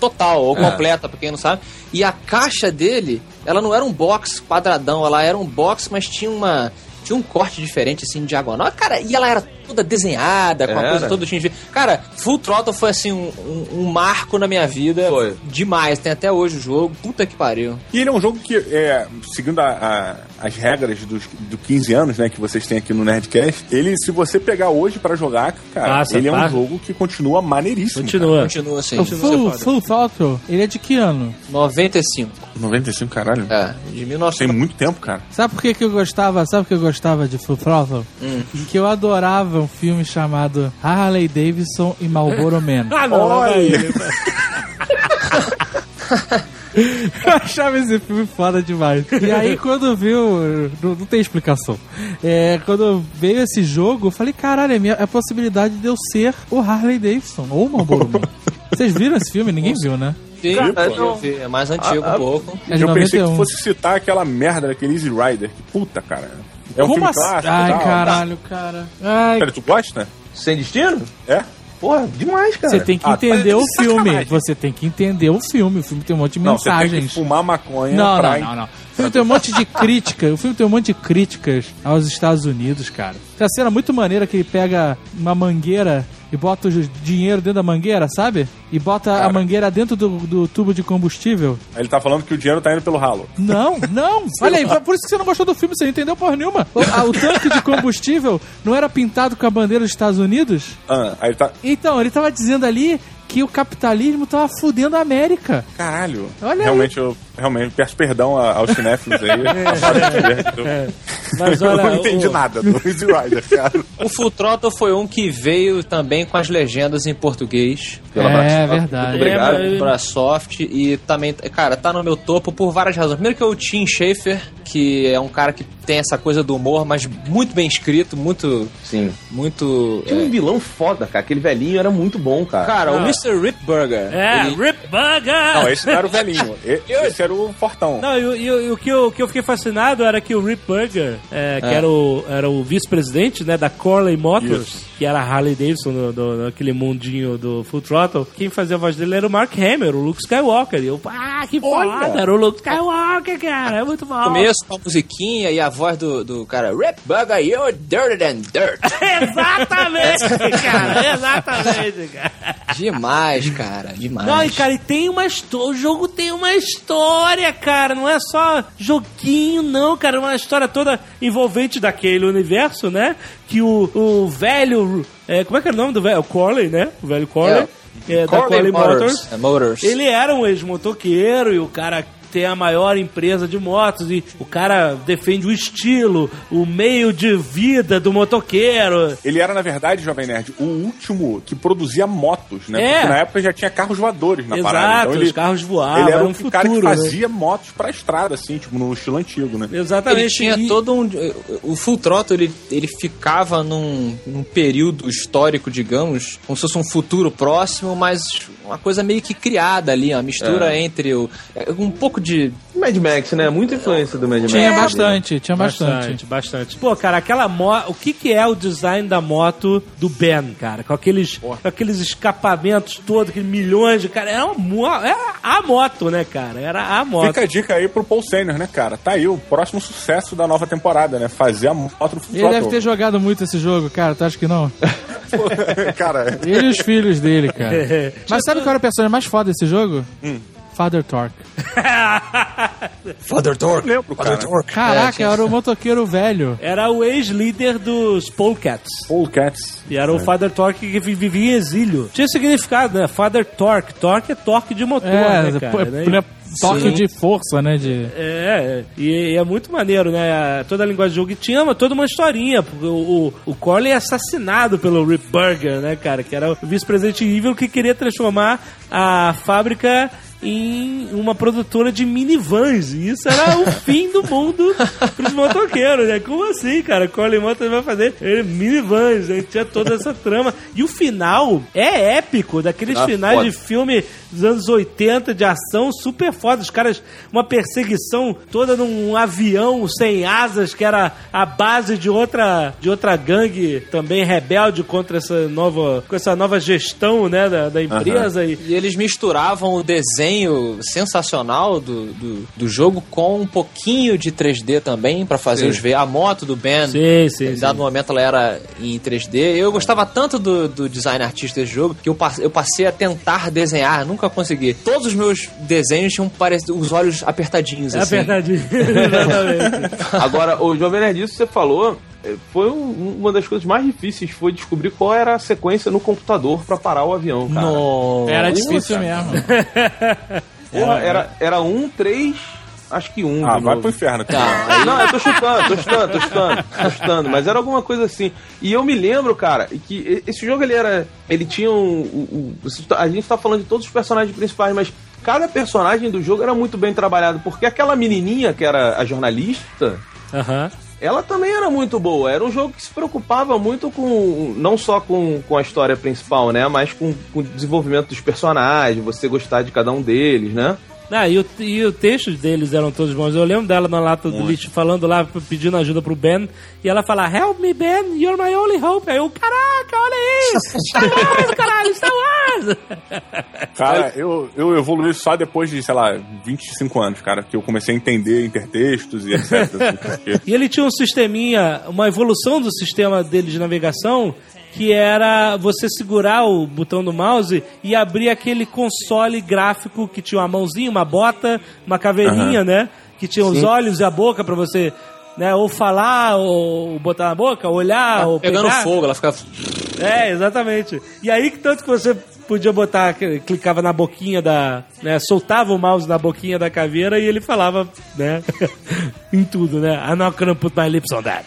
total, ou completa, é. pra quem não sabe. E a caixa dele, ela não era um box quadradão, ela era um box, mas tinha uma... Tinha um corte diferente, assim, diagonal. Cara, e ela era toda desenhada, com a coisa toda tingida. Cara, Full Throttle foi, assim, um, um, um marco na minha vida. Foi. Demais. Tem até hoje o jogo. Puta que pariu. E ele é um jogo que, é, seguindo a, a, as regras dos do quinze anos, né, que vocês têm aqui no Nerdcast, ele, se você pegar hoje pra jogar, cara, Passa, ele é tá? um jogo que continua maneiríssimo. Continua. Cara. Continua, sim. Full, Full Throttle, ele é de que ano? noventa e cinco. noventa e cinco, caralho. É, de mil e novecentos. Tem muito tempo, cara. Sabe por que que eu gostava, sabe por que eu gostava de Full Throttle? Hum. Que eu adorava um filme chamado Harley Davidson e Marlboro Man. Ah, não, olha! Eu achava esse filme foda demais. E aí quando viu, não, não tem explicação, é, quando veio esse jogo, eu falei, caralho, é, minha, é a possibilidade de eu ser o Harley Davidson ou o Marlboro Man. Vocês viram esse filme? Ninguém viu, né? Sim, cara, eu, é mais antigo ah, um pouco. É eu pensei que fosse citar aquela merda daquele Easy Rider. Que puta, cara. É um Como filme clássico. Ai, tal, caralho, tá. cara. Ai. Pera, tu gosta? Sem Destino? É. Porra, demais, cara. Você tem que entender ah, o filme. Sacanagem. Você tem que entender o filme. O filme tem um monte de não, mensagens. Você tem que fumar maconha. Não, pra... não, não, não. O filme tem um monte de crítica. O filme tem um monte de críticas aos Estados Unidos, cara. Tem a cena muito maneira que ele pega uma mangueira e bota o dinheiro dentro da mangueira, sabe? E bota cara. a mangueira dentro do, do tubo de combustível. Aí ele tá falando que o dinheiro tá indo pelo ralo. Não, não. Olha aí, por isso que você não gostou do filme, você não entendeu porra nenhuma. O, a, o tanque de combustível não era pintado com a bandeira dos Estados Unidos? Ah, aí tá... Então, ele tava dizendo ali que o capitalismo tava fudendo a América. Caralho. Olha realmente aí. Eu realmente peço perdão aos cinéfilos aí. É, é, é. Mas olha, eu não entendi o... nada do Easy Rider, cara. O Full Throttle foi um que veio também com as legendas em português. Pela é, Brasoft. Verdade. Muito obrigado. É, Brasoft. E também, cara, tá no meu topo por várias razões. Primeiro que é o Tim Schafer, que é um cara que tem essa coisa do humor, mas muito bem escrito, muito... Sim. Muito... Tinha é. um vilão foda, cara. Aquele velhinho era muito bom, cara. Cara, ah. o mister Rip Burger. É, ele... Rip Burger! Não, esse não era o velhinho. Esse era o fortão. Não, e, e, e o, que eu, o que eu fiquei fascinado era que o Rip Burger, é, que é. era o, era o vice-presidente, né, da Corley Motors, isso. que era a Harley Davidson do, do, naquele mundinho do Full Throttle. Quem fazia a voz dele era o Mark Hamill, o Luke Skywalker. E eu, ah, que foda, era o Luke Skywalker, cara. É muito bom. Começo, a musiquinha e a voz do, do cara, Rip Burger, you're dirty than dirt. Exatamente, cara. Exatamente, cara. Demais, cara. Demais. Não, e cara, e tem uma história, o jogo tem uma história, cara. Não é só joguinho, não, cara. Uma história toda envolvente daquele universo, né? Que o, o velho... É, como é que é o nome do velho? O Corley, né? O velho Corley. É, é, da Corley Motors. Motors. Ele era um ex-motoqueiro e o cara ter a maior empresa de motos e o cara defende o estilo, o meio de vida do motoqueiro. Ele era, na verdade, Jovem Nerd, o último que produzia motos, né? É. Porque na época já tinha carros voadores na Exato, parada. Então ele, os carros voavam, ele era um futuro, cara que fazia né? motos pra estrada, assim, tipo, no estilo antigo, né? Exatamente. Ele tinha e... todo um... O Full Throttle, ele, ele ficava num, num período histórico, digamos, como se fosse um futuro próximo, mas uma coisa meio que criada ali, uma mistura é. entre o... Um pouco de... Mad Max, né? Muita influência do Mad Max. Tinha bastante, tinha bastante. Bastante, bastante. Pô, cara, aquela moto... O que que é o design da moto do Ben, cara? Com aqueles, com aqueles escapamentos todos, aqueles milhões de... Cara, era, uma... era a moto, né, cara? Era a moto. Fica a dica aí pro Paul Senior, né, cara? Tá aí o próximo sucesso da nova temporada, né? Fazer a moto do Full Throttle. Ele deve ter jogado muito esse jogo, cara. Tu acha que não? Cara... Ele e os filhos dele, cara. Mas sabe qual era a personagem mais foda desse jogo? Hum. Father Torque. Father Torque. Lembro, Father cara. Torque. Caraca, é, era o motoqueiro velho. Era o ex-líder dos Polecats. Polecats. E era é. o Father Torque que vivia em exílio. Tinha significado, né? Father Torque. Torque é torque de motor, é, né, cara? É, né? Toque Sim. de força, né? De... É, e, e é muito maneiro, né? Toda a linguagem de jogo. E tinha uma, toda uma historinha. O, o, o Corley é assassinado pelo Rip Burger, né, cara? Que era o vice-presidente evil que queria transformar a fábrica... em uma produtora de minivans. E isso era o fim do mundo pros motoqueiros, né? Como assim, cara? Corley Motors vai fazer minivans, né? Tinha toda essa trama. E o final é épico, daqueles ah, finais foda. de filme dos anos oitenta, de ação, super foda. Os caras, uma perseguição toda num avião sem asas, que era a base de outra, de outra gangue também rebelde contra essa nova, com essa nova gestão, né, da, da empresa. Uhum. E... e eles misturavam o desenho sensacional do, do, do jogo com um pouquinho de três D também, pra fazer sim. os ver. A moto do Ben, sim, sim, em dado sim. momento, ela era em três D. Eu gostava tanto do, do design artístico desse jogo que eu, eu passei a tentar desenhar, nunca consegui. Todos os meus desenhos tinham parecido, os olhos apertadinhos, assim. Apertadinhos, exatamente. Agora, o Jovem Nerd, isso que você falou... Foi um, uma das coisas mais difíceis foi descobrir qual era a sequência no computador pra parar o avião, cara. Nossa. Era difícil Ufa. mesmo. Porra, era, era um, três... Acho que um. Ah, vai novo. pro inferno. Tá. Aí... Não, eu tô chutando, tô chutando, tô chutando, tô chutando. Mas era alguma coisa assim. E eu me lembro, cara, que esse jogo, ele era... Ele tinha um... um, um a gente tá falando de todos os personagens principais, mas... Cada personagem do jogo era muito bem trabalhado. Porque aquela menininha que era a jornalista... Aham. Uh-huh. Ela também era muito boa, era um jogo que se preocupava muito com, não só com, com a história principal, né, mas com, com o desenvolvimento dos personagens, você gostar de cada um deles, né. Ah, e o, e o texto deles eram todos bons. Eu lembro dela na lata do lixo falando lá, pedindo ajuda pro Ben, e ela fala, help me, Ben, you're my only hope. Aí eu, caraca, olha isso! Star Wars, caralho, Star Wars! Cara, eu, eu evoluí só depois de, sei lá, vinte e cinco anos, cara, que eu comecei a entender intertextos e etcétera. Assim, e ele tinha um sisteminha, uma evolução do sistema dele de navegação, que era você segurar o botão do mouse e abrir aquele console gráfico que tinha uma mãozinha, uma bota, uma caveirinha, uhum. né? Que tinha Sim. os olhos e a boca pra você, né? Ou falar, ou botar na boca, olhar, ah, ou pegando pegar. Fogo, ela ficava... É, exatamente. E aí, tanto que você... podia botar, clicava na boquinha da... Né, soltava o mouse na boquinha da caveira e ele falava, né? em tudo, né? I'm not gonna put my lips on that.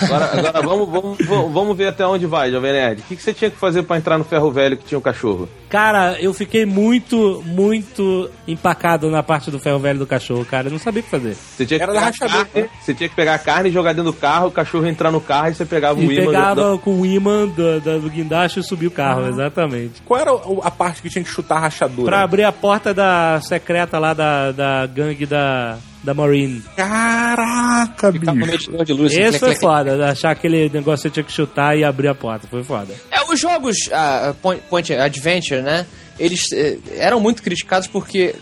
Agora, agora vamos, vamos, vamos ver até onde vai, Jovem Nerd. O que, que você tinha que fazer pra entrar no ferro velho que tinha um cachorro? Cara, eu fiquei muito, muito empacado na parte do ferro velho do cachorro, cara. Eu não sabia o que fazer. Você tinha que, pegar, carne, né? Você tinha que pegar a carne e jogar dentro do carro, o cachorro entrar no carro e você pegava e o ímã. Pegava do... com o ímã do, do guindaste e subia o carro, uhum. exatamente. Qual era a parte que tinha que chutar a rachadura? Pra abrir a porta da secreta lá da, da gangue da... Da Maureen. Caraca, bicho. Com de luz, Esse assim, foi clec, foda. Clec. Achar aquele negócio que eu tinha que chutar e abrir a porta. Foi foda. É, os jogos uh, Point, Point Adventure, né? Eles uh, eram muito criticados porque...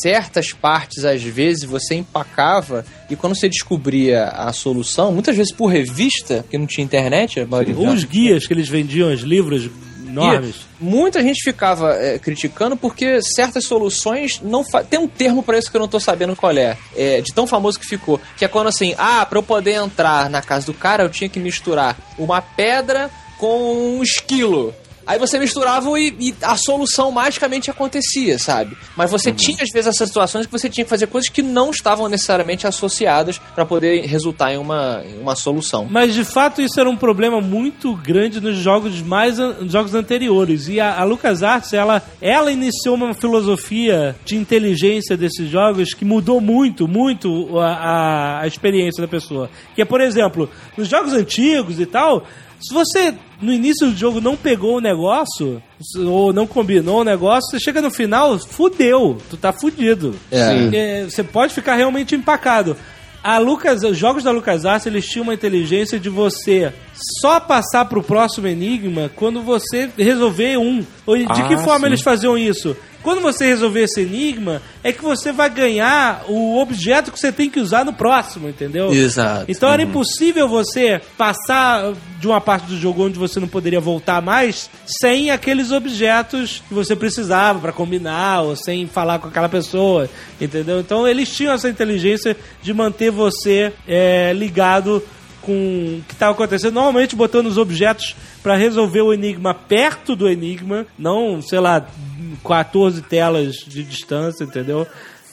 certas partes, às vezes, você empacava e quando você descobria a solução, muitas vezes por revista, porque não tinha internet... Ou os guias que eles vendiam, os livros enormes. E muita gente ficava é, criticando porque certas soluções não... Fa... Tem um termo pra isso que eu não tô sabendo qual é, é, de tão famoso que ficou, que é quando assim, ah, pra eu poder entrar na casa do cara, eu tinha que misturar uma pedra com um esquilo. Aí você misturava e, e a solução magicamente acontecia, sabe? Mas você uhum. tinha, às vezes, essas situações que você tinha que fazer coisas que não estavam necessariamente associadas pra poder resultar em uma, em uma solução. Mas, de fato, isso era um problema muito grande nos jogos mais an- jogos anteriores. E a, a LucasArts, ela, ela iniciou uma filosofia de inteligência desses jogos que mudou muito, muito a, a, a experiência da pessoa. Que é, por exemplo, nos jogos antigos e tal... Se você, no início do jogo, não pegou o negócio, ou não combinou o negócio, você chega no final, fudeu. Tu tá fudido. É. Você pode ficar realmente empacado. A Lucas, os jogos da LucasArts, eles tinham uma inteligência de você só passar pro próximo enigma quando você resolver um. De ah, que forma sim. eles faziam isso? Quando você resolver esse enigma, é que você vai ganhar o objeto que você tem que usar no próximo, entendeu? Exato. Então era uhum. impossível você passar de uma parte do jogo onde você não poderia voltar mais sem aqueles objetos que você precisava pra combinar ou sem falar com aquela pessoa, entendeu? Então eles tinham essa inteligência de manter você é, ligado com o que estava acontecendo, normalmente botando os objetos para resolver o enigma perto do enigma, não, sei lá, quatorze telas de distância, entendeu?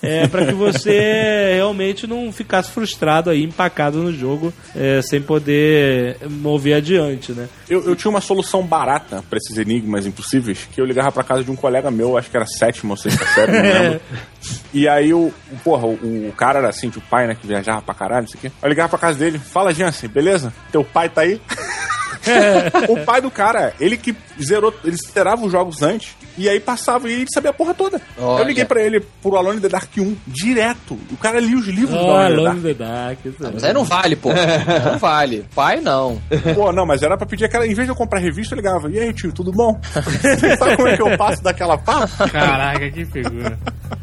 É, para que você realmente não ficasse frustrado aí, empacado no jogo, é, sem poder mover adiante, né? Eu, eu tinha uma solução barata para esses enigmas impossíveis, que eu ligava para casa de um colega meu, acho que era sétima ou sexta série, não lembro. E aí, eu, porra, o, o cara era assim, o pai, né, que viajava pra caralho, isso aqui. Eu ligava pra casa dele, fala, Jansen, beleza? Teu pai tá aí? O pai do cara, ele que zerou, ele zerava os jogos antes e aí passava e ele sabia a porra toda. Olha. Eu liguei pra ele pro Alone in the Dark um direto. O cara lia os livros oh, do Alone, Alone the Dark. The Dark ah, mas aí não vale, pô. Não vale. Pai, não. Pô, não, mas era pra pedir aquela... Em vez de eu comprar revista, eu ligava. E aí, tio, tudo bom? Você sabe como é que eu passo daquela parte? Caraca, que figura.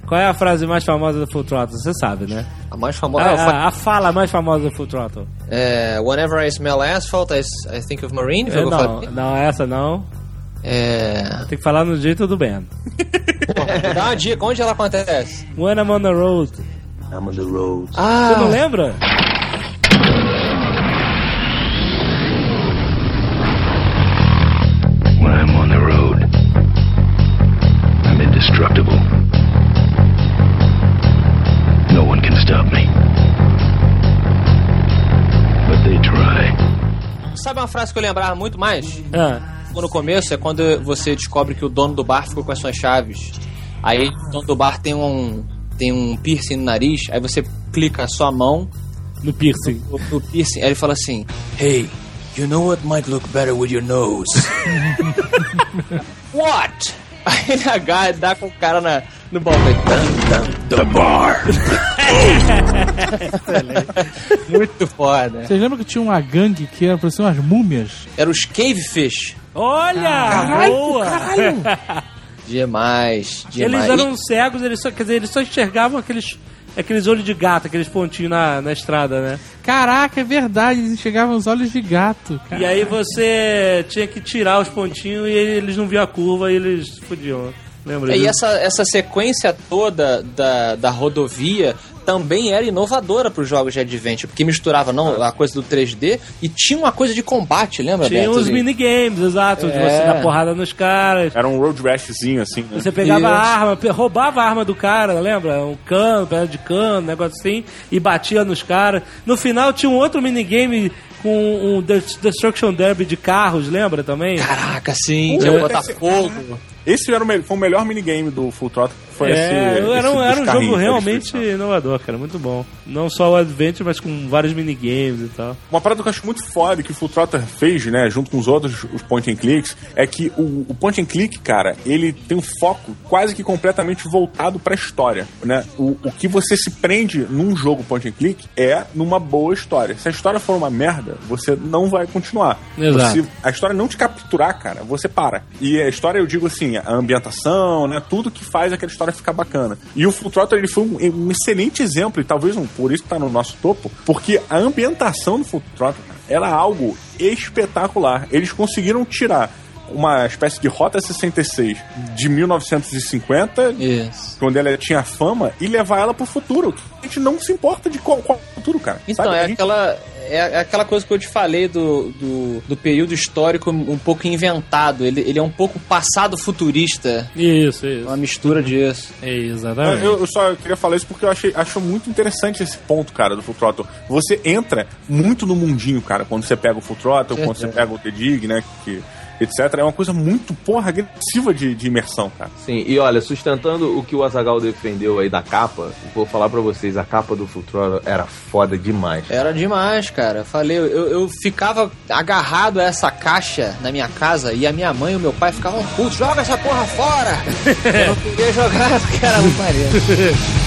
Qual é a frase mais famosa do Full Throttle? Você sabe, né? A mais famosa... A, a, a fala mais famosa do Full Throttle. É... Whenever I smell asphalt, I, I think of Marine. É, não, não, essa não. É... Tem que falar no jeito do Ben. Dá uma dica, onde ela acontece? When I'm on the road. I'm on the road. Ah! Você não lembra? When I'm on the road, I'm indestructible. No one can stop me. But they try. Sabe uma frase que eu lembrava muito mais? Ah. No começo é quando você descobre que o dono do bar ficou com as suas chaves. Aí o dono do bar tem um, tem um piercing no nariz. Aí você clica a sua mão no piercing. No, no piercing. Aí ele fala assim: Hey, you know what might look better with your nose? What? Aí ele agarra e dá com o cara na, no balcão. The bar. Muito foda. Vocês lembram que tinha uma gangue que era pra ser umas múmias? Era os Cavefish. Olha! Caralho, boa! Caralho. Demais, demais. Eles eram cegos, eles só, quer dizer, eles só enxergavam aqueles, aqueles olhos de gato, aqueles pontinhos na, na estrada, né? Caraca, é verdade, eles enxergavam os olhos de gato. Caraca. E aí você tinha que tirar os pontinhos e eles não viam a curva e eles fodiam. Lembra? E essa, essa sequência toda da, da rodovia... também era inovadora para os jogos de Adventure, porque misturava não, a coisa do três D e tinha uma coisa de combate, lembra? Tinha Beto, uns e... minigames, exato, é. De você dar porrada nos caras. Era um road rashzinho, assim. Né? Você pegava Isso. a arma, roubava a arma do cara, lembra? Um cano, pedaço de cano, negócio assim, e batia nos caras. No final tinha um outro minigame com um Destruction Derby de carros, lembra também? Caraca, sim, uh, tinha é. Botafogo... Esse era o, foi o melhor minigame do Full Throttle. Foi é, esse, era, esse era um jogo realmente inovador, cara. Muito bom. Não só o Adventure, mas com vários minigames e tal. Uma parada que eu acho muito foda que o Full Throttle fez, né? Junto com os outros, os point and clicks, é que o, o point and click, cara, ele tem um foco quase que completamente voltado pra história, né? O, o que você se prende num jogo point and click é numa boa história. Se a história for uma merda, você não vai continuar. Exato. Se a história não te capturar, cara, você para. E a história, eu digo assim, a ambientação, né? Tudo que faz aquela história ficar bacana. E o Full Throttle, ele foi um, um excelente exemplo, e talvez um, por isso que tá no nosso topo, porque a ambientação do Full Throttle era algo espetacular. Eles conseguiram tirar uma espécie de Rota sessenta e seis de mil novecentos e cinquenta, yes. quando ela tinha fama, e levar ela pro futuro. A gente não se importa de qual, qual futuro, cara. Então, sabe? É gente... aquela... é aquela coisa que eu te falei do, do, do período histórico um pouco inventado. Ele, ele é um pouco passado futurista. Isso, isso. Uma mistura disso. É, exatamente. Eu, eu só queria falar isso porque eu achei, acho muito interessante esse ponto, cara, do Full Throttle. Você entra muito no mundinho, cara, quando você pega o Full Throttle, certo. Quando você pega o The Dig, né, que... etcétera. É uma coisa muito, porra, agressiva de, de imersão, cara. Sim, e olha, sustentando o que o Azaghal defendeu aí da capa, vou falar pra vocês, a capa do Full Throttle era foda demais. Cara. Era demais, cara. Falei, eu, eu ficava agarrado a essa caixa na minha casa e a minha mãe e o meu pai ficavam putos, joga essa porra fora! Eu não queria jogar, porque era muito parecido.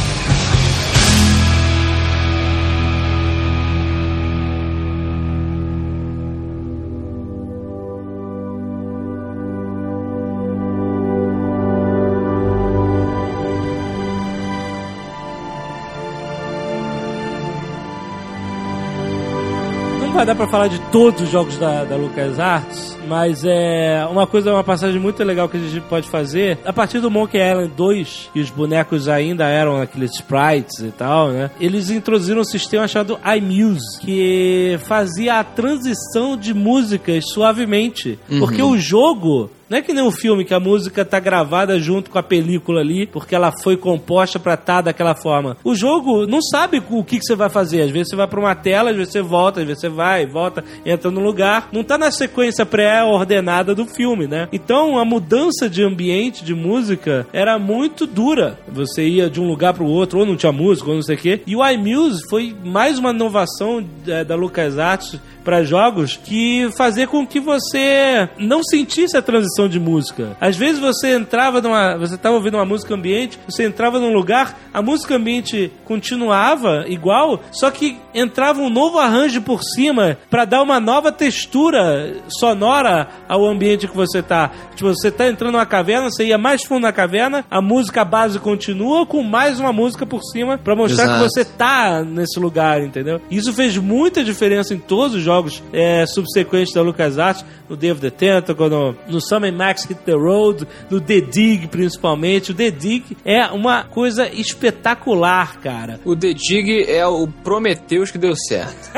Dá pra falar de todos os jogos da, da LucasArts, mas é uma coisa, uma passagem muito legal que a gente pode fazer. A partir do Monkey Island dois, e os bonecos ainda eram aqueles sprites e tal, né? Eles introduziram um sistema chamado iMuse, que fazia a transição de músicas suavemente. Uhum. Porque o jogo... não é que nem um filme que a música tá gravada junto com a película ali, porque ela foi composta pra estar tá daquela forma. O jogo não sabe o que, que você vai fazer. Às vezes você vai pra uma tela, às vezes você volta, às vezes você vai, volta, entra no lugar. Não tá na sequência pré-ordenada do filme, né? Então a mudança de ambiente, de música, era muito dura. Você ia de um lugar pro outro, ou não tinha música, ou não sei o quê. E o iMuse foi mais uma inovação é, da LucasArts pra jogos, que fazia com que você não sentisse a transição de música. Às vezes você entrava numa... você estava ouvindo uma música ambiente, você entrava num lugar, a música ambiente continuava igual, só que entrava um novo arranjo por cima para dar uma nova textura sonora ao ambiente que você tá. Tipo, você tá entrando numa caverna, você ia mais fundo na caverna, a música base continua com mais uma música por cima para mostrar Exato. Que você tá nesse lugar, entendeu? Isso fez muita diferença em todos os jogos é, subsequentes da LucasArts, no Day of the Tentacle, no, no Summer Max Hit the Road, no The Dig principalmente. O The Dig é uma coisa espetacular, cara. O The Dig é o Prometheus que deu certo.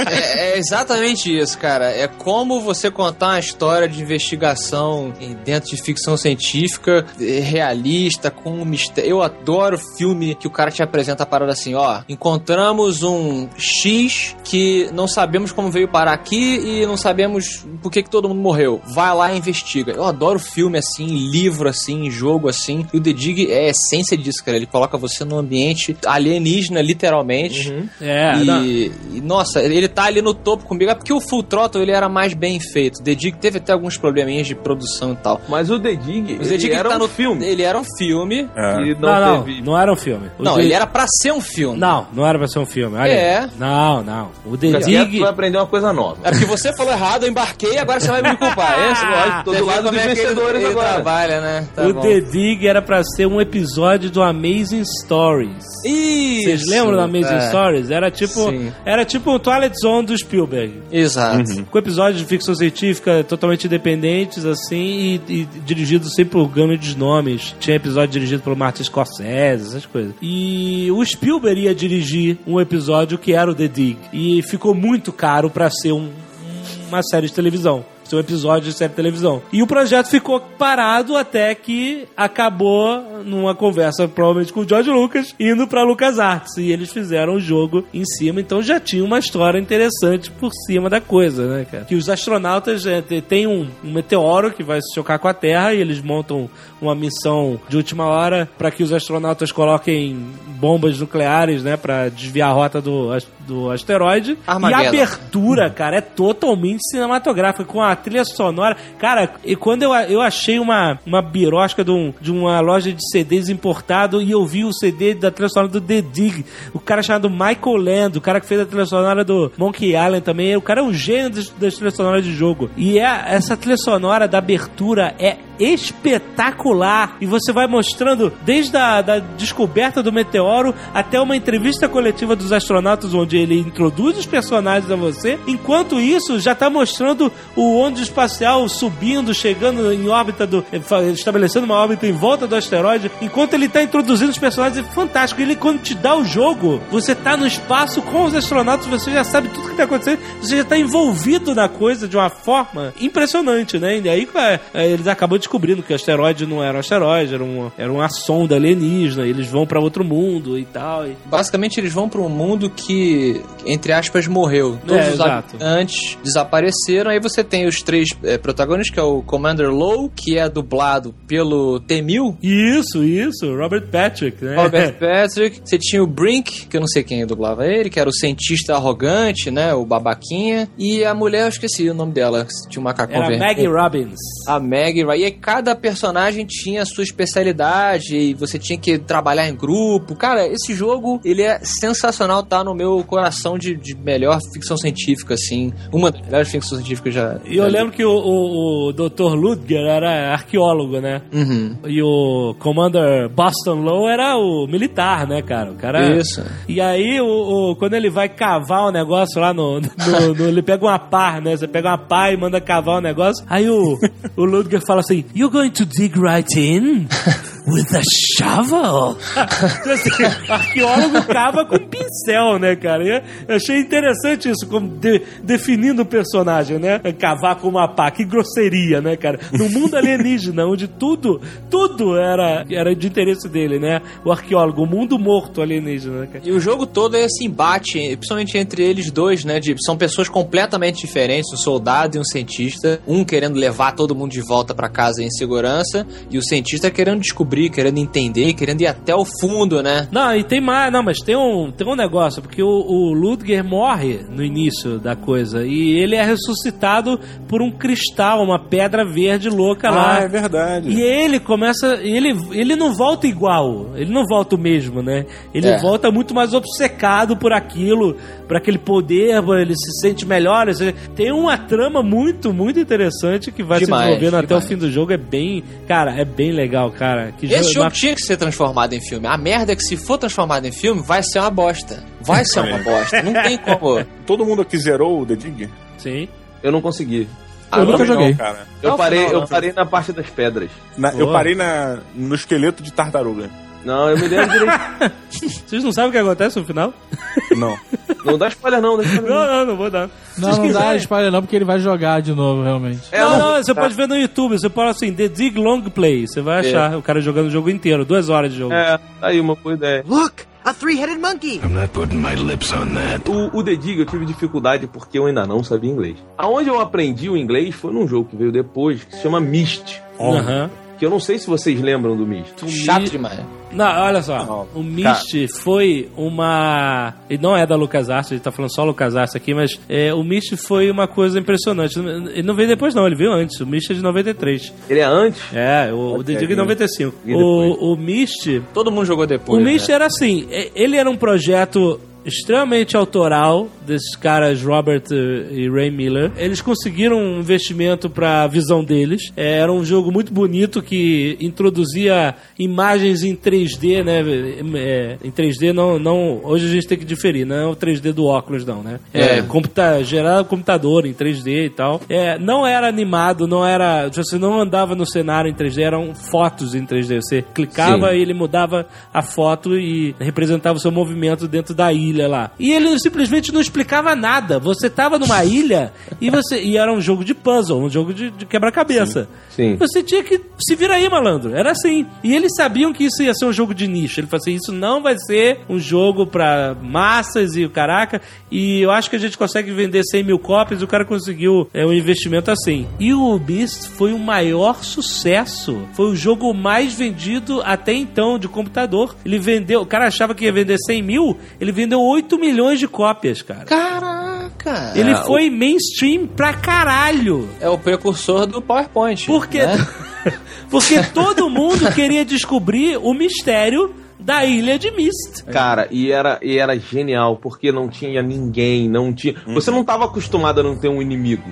é, é exatamente isso, cara. É como você contar uma história de investigação dentro de ficção científica, realista, com um mistério. Eu adoro filme que o cara te apresenta a parada assim, ó, encontramos um X que não sabemos como veio parar aqui e não sabemos por que que todo mundo morreu. Vai lá e investiga. Eu adoro filme assim, livro assim, jogo assim. E o The Dig é a essência disso, cara. Ele coloca você num ambiente alienígena, literalmente. Uhum. É, e, e, nossa, ele tá ali no topo comigo. É porque o Full Throttle, ele era mais bem feito. O The Dig teve até alguns probleminhas de produção e tal. Mas o The Dig, o The Dig era tá um no, filme. Ele era um filme. É. E não, não, teve... não, não era um filme. O não, The... ele era pra ser um filme. Não, não era pra ser um filme. Olha é. Aí. Não, não. O The Dig... vai aprender uma coisa nova. É porque você falou errado, eu embarquei, agora você vai me culpar. Esse, lógico, todo lado dos vencedores agora. Trabalha, né? Tá o bom. The Dig era pra ser um episódio do Amazing Stories. Isso! Vocês lembram do Amazing é. Stories? Era tipo, era tipo o Twilight Zone do Spielberg. Exato. Uhum. Com episódios de ficção científica totalmente independentes, assim, e, e dirigido sempre por grandes nomes. Tinha episódio dirigido pelo Martin Scorsese, essas coisas. E o Spielberg ia dirigir um episódio que era o The Dig. E ficou muito caro pra ser um, uma série de televisão. Um episódio de série de televisão. E o projeto ficou parado até que acabou numa conversa, provavelmente com o George Lucas, indo pra LucasArts. E eles fizeram o jogo em cima, então já tinha uma história interessante por cima da coisa, né, cara? Que os astronautas é, tem um, um meteoro que vai se chocar com a Terra e eles montam uma missão de última hora pra que os astronautas coloquem bombas nucleares, né, pra desviar a rota do, do asteroide. Armageddon. E a abertura, cara, é totalmente cinematográfica, com a trilha sonora. Cara, e quando eu, eu achei uma, uma birosca de, um, de uma loja de C Ds importado e eu vi o C D da trilha sonora do The Dig, o cara chamado Michael Land, o cara que fez a trilha sonora do Monkey Island também, o cara é um gênio das, das trilhas sonoras de jogo. E é, essa trilha sonora da abertura é espetacular. E você vai mostrando desde a da descoberta do meteoro até uma entrevista coletiva dos astronautas, onde ele introduz os personagens a você. Enquanto isso, já está mostrando o ônibus espacial subindo, chegando em órbita, do, estabelecendo uma órbita em volta do asteroide, enquanto ele está introduzindo os personagens. É fantástico. Ele, quando te dá o jogo, você está no espaço com os astronautas, você já sabe tudo que está acontecendo, você já está envolvido na coisa de uma forma impressionante, né? E aí eles acabam descobrindo que o asteroide não era um asteroide, era uma, era uma sonda alienígena, eles vão para outro mundo e tal. E... basicamente eles vão para um mundo que, entre aspas, morreu. Todos é, os exato. habitantes desapareceram. Aí você tem os três é, protagonistas, que é o Commander Lowe, que é dublado pelo T mil. Isso, isso, Robert Patrick, né? Robert Patrick. Você tinha o Brink, que eu não sei quem dublava ele, que era o cientista arrogante, né? O babaquinha. E a mulher, eu esqueci o nome dela, tinha um macacão verde. Era a Maggie Robbins. A Maggie Robbins. E cada personagem tinha a sua especialidade e você tinha que trabalhar em grupo. Cara, esse jogo, ele é sensacional, tá no meu coração de, de melhor ficção científica, assim. Uma das melhores ficções científicas já... E eu já lembro li. que o, o, o doutor Ludger era arqueólogo, né? Uhum. E o Commander Boston Lowe era o militar, né, cara? O cara... Isso. E aí, o, o, quando ele vai cavar o um negócio lá no... no, no ele pega uma pá, né? Você pega uma pá e manda cavar o um negócio. Aí o, o Ludger fala assim, "You're going to dig right in with a shovel." Assim, arqueólogo cava com pincel, né, cara? Eu achei interessante isso, como de, definindo o personagem, né? Cavar com uma pá, que grosseria, né, cara? No mundo alienígena, onde tudo, tudo era, era de interesse dele, né? O arqueólogo, o mundo morto alienígena, né, cara? E o jogo todo é esse embate, principalmente entre eles dois, né? De, são pessoas completamente diferentes, um soldado e um cientista, um querendo levar todo mundo de volta pra casa em segurança, e o cientista querendo descobrir, querendo entender, querendo ir até o fundo, né? Não, e tem mais, não, mas tem um, tem um negócio, porque o, o Ludger morre no início da coisa, e ele é ressuscitado por um cristal, uma pedra verde louca ah, lá. Ah, é verdade. E ele começa, ele, ele não volta igual, ele não volta o mesmo, né? Ele é. volta muito mais obcecado por aquilo, por aquele poder, ele se sente melhor, ou seja, tem uma trama muito, muito interessante que vai demais, se desenvolvendo demais. até o fim do jogo. É bem, cara, é bem legal, cara. Que Esse jogo, jogo uma... tinha que ser transformado em filme. A merda é que se for transformado em filme, vai ser uma bosta. Vai ser uma bosta. Não tem como. Todo mundo aqui zerou o The Dig? Sim. Eu não consegui. Ah, eu nunca joguei. Não, cara. Eu, não, parei, não, não. eu parei na parte das pedras. Na, eu parei na, no esqueleto de tartaruga. Não, eu me lembro direito. Vocês não sabem o que acontece no final? Não. Não dá spoiler não, dá spoiler não. Não, não, não vou dar. Não, não quiserem. dá spoiler não, porque ele vai jogar de novo, realmente. É, não, não, você tá. pode ver no YouTube, você pode assim, The Dig Long Play, você vai achar é. o cara jogando o jogo inteiro, duas horas de jogo. É, tá aí uma boa ideia. Look! A three-headed monkey. I'm not putting my lips on that. O, o The Dig eu tive dificuldade porque eu ainda não sabia inglês. Aonde eu aprendi o inglês foi num jogo que veio depois, que se chama Myst. Aham. Uh-huh. Que eu não sei se vocês lembram do Myst. Chato demais. Não, olha só. Não, o Myst foi uma... Ele não é da LucasArts, a gente tá falando só LucasArts aqui, mas é, o Myst foi uma coisa impressionante. Ele não veio depois, não. Ele veio antes. O Myst é de noventa e três. Ele é antes? É, o, o The Dig é de noventa e cinco. O, o Myst... Todo mundo jogou depois. O Myst né? era assim. Ele era um projeto... extremamente autoral desses caras Robert uh, e Ray Miller. Eles conseguiram um investimento para a visão deles. É, era um jogo muito bonito que introduzia imagens em três D, né? É, em três D não, não... Hoje a gente tem que diferir, não é o três D do óculos, não, né? É, é. Computa, gerado computador em três D e tal. É, não era animado, não era... Você não andava no cenário em três D, eram fotos em três D. Você clicava Sim. e ele mudava a foto e representava o seu movimento dentro da ilha. ilha lá. E ele simplesmente não explicava nada. Você tava numa ilha e você e era um jogo de puzzle, um jogo de, de quebra-cabeça. Sim, sim. Você tinha que se virar aí, malandro. Era assim. E eles sabiam que isso ia ser um jogo de nicho. Ele falou assim, isso não vai ser um jogo pra massas e o caraca. E eu acho que a gente consegue vender cem mil cópias e o cara conseguiu é, um investimento assim. E o Myst foi o maior sucesso. Foi o jogo mais vendido até então de computador. Ele vendeu... O cara achava que ia vender cem mil, ele vendeu oito milhões de cópias, cara. Caraca! Ele foi o... mainstream pra caralho. É o precursor do PowerPoint. Porque, né? Porque todo mundo queria descobrir o mistério da ilha de Mist. Cara, e era, e era genial, porque não tinha ninguém, não tinha... Uhum. Você não tava acostumado a não ter um inimigo,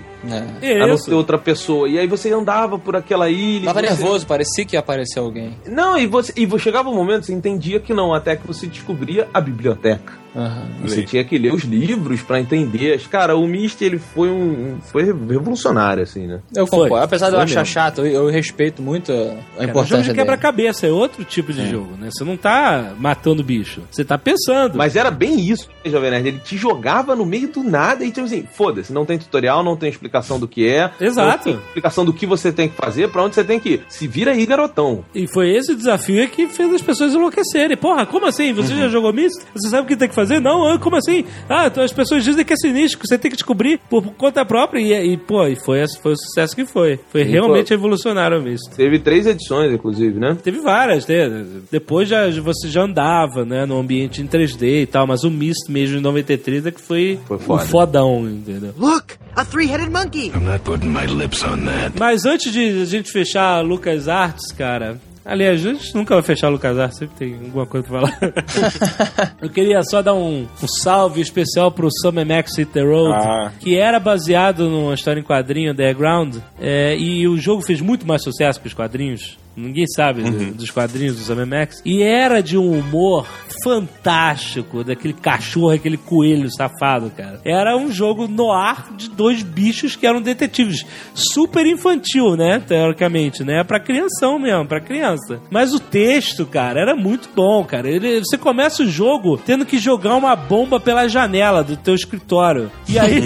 é. a não ter outra pessoa. E aí você andava por aquela ilha... Tava você... nervoso, parecia que ia aparecer alguém. Não, e você e chegava um momento, você entendia que não, até que você descobria a biblioteca. Uhum. Você tinha que ler os livros pra entender. Cara, o Mist, ele foi um... foi revolucionário, assim, né? Eu concordo. Foi. Apesar foi de eu mesmo achar chato, eu, eu respeito muito a Cara, importância jogo de quebra-cabeça, é outro tipo de é. jogo, né? Você não tá matando bicho, você tá pensando. Mas era bem isso, né, Jovem Nerd? Ele te jogava no meio do nada e tipo assim, foda-se, não tem tutorial, não tem explicação do que é. Exato. Não tem explicação do que você tem que fazer, pra onde você tem que ir. Se vira aí, garotão. E foi esse o desafio que fez as pessoas enlouquecerem. Porra, como assim? Você uhum. já jogou Mist? Você sabe o que tem que fazer? Não, como assim? Ah, então as pessoas dizem que é sinistro, que você tem que descobrir por conta própria. E, e pô, e foi, foi o sucesso que foi. Foi e realmente foi... revolucionário o Mist. Teve três edições, inclusive, né? Teve várias, né? Depois já, você já andava, né? No ambiente em três D e tal, mas o Mist mesmo em noventa e três é que foi, foi foda. Um fodão, entendeu? Look! A three-headed monkey! I'm not putting my lips on that. Mas antes de a gente fechar a LucasArts, cara... Aliás, a gente nunca vai fechar o LucasArts, sempre tem alguma coisa pra falar. Eu queria só dar um, um salve especial pro Summer Max Hit the Road, ah. que era baseado numa história em quadrinho, Underground, é, e o jogo fez muito mais sucesso que os quadrinhos. Ninguém sabe uhum. do, dos quadrinhos dos A M M X. E era de um humor fantástico, daquele cachorro, aquele coelho safado, cara. Era um jogo no ar de dois bichos que eram detetives. Super infantil, né? Teoricamente, né? Pra crianção mesmo, pra criança. Mas o texto, cara, era muito bom, cara. Ele, você começa o jogo tendo que jogar uma bomba pela janela do teu escritório. E aí...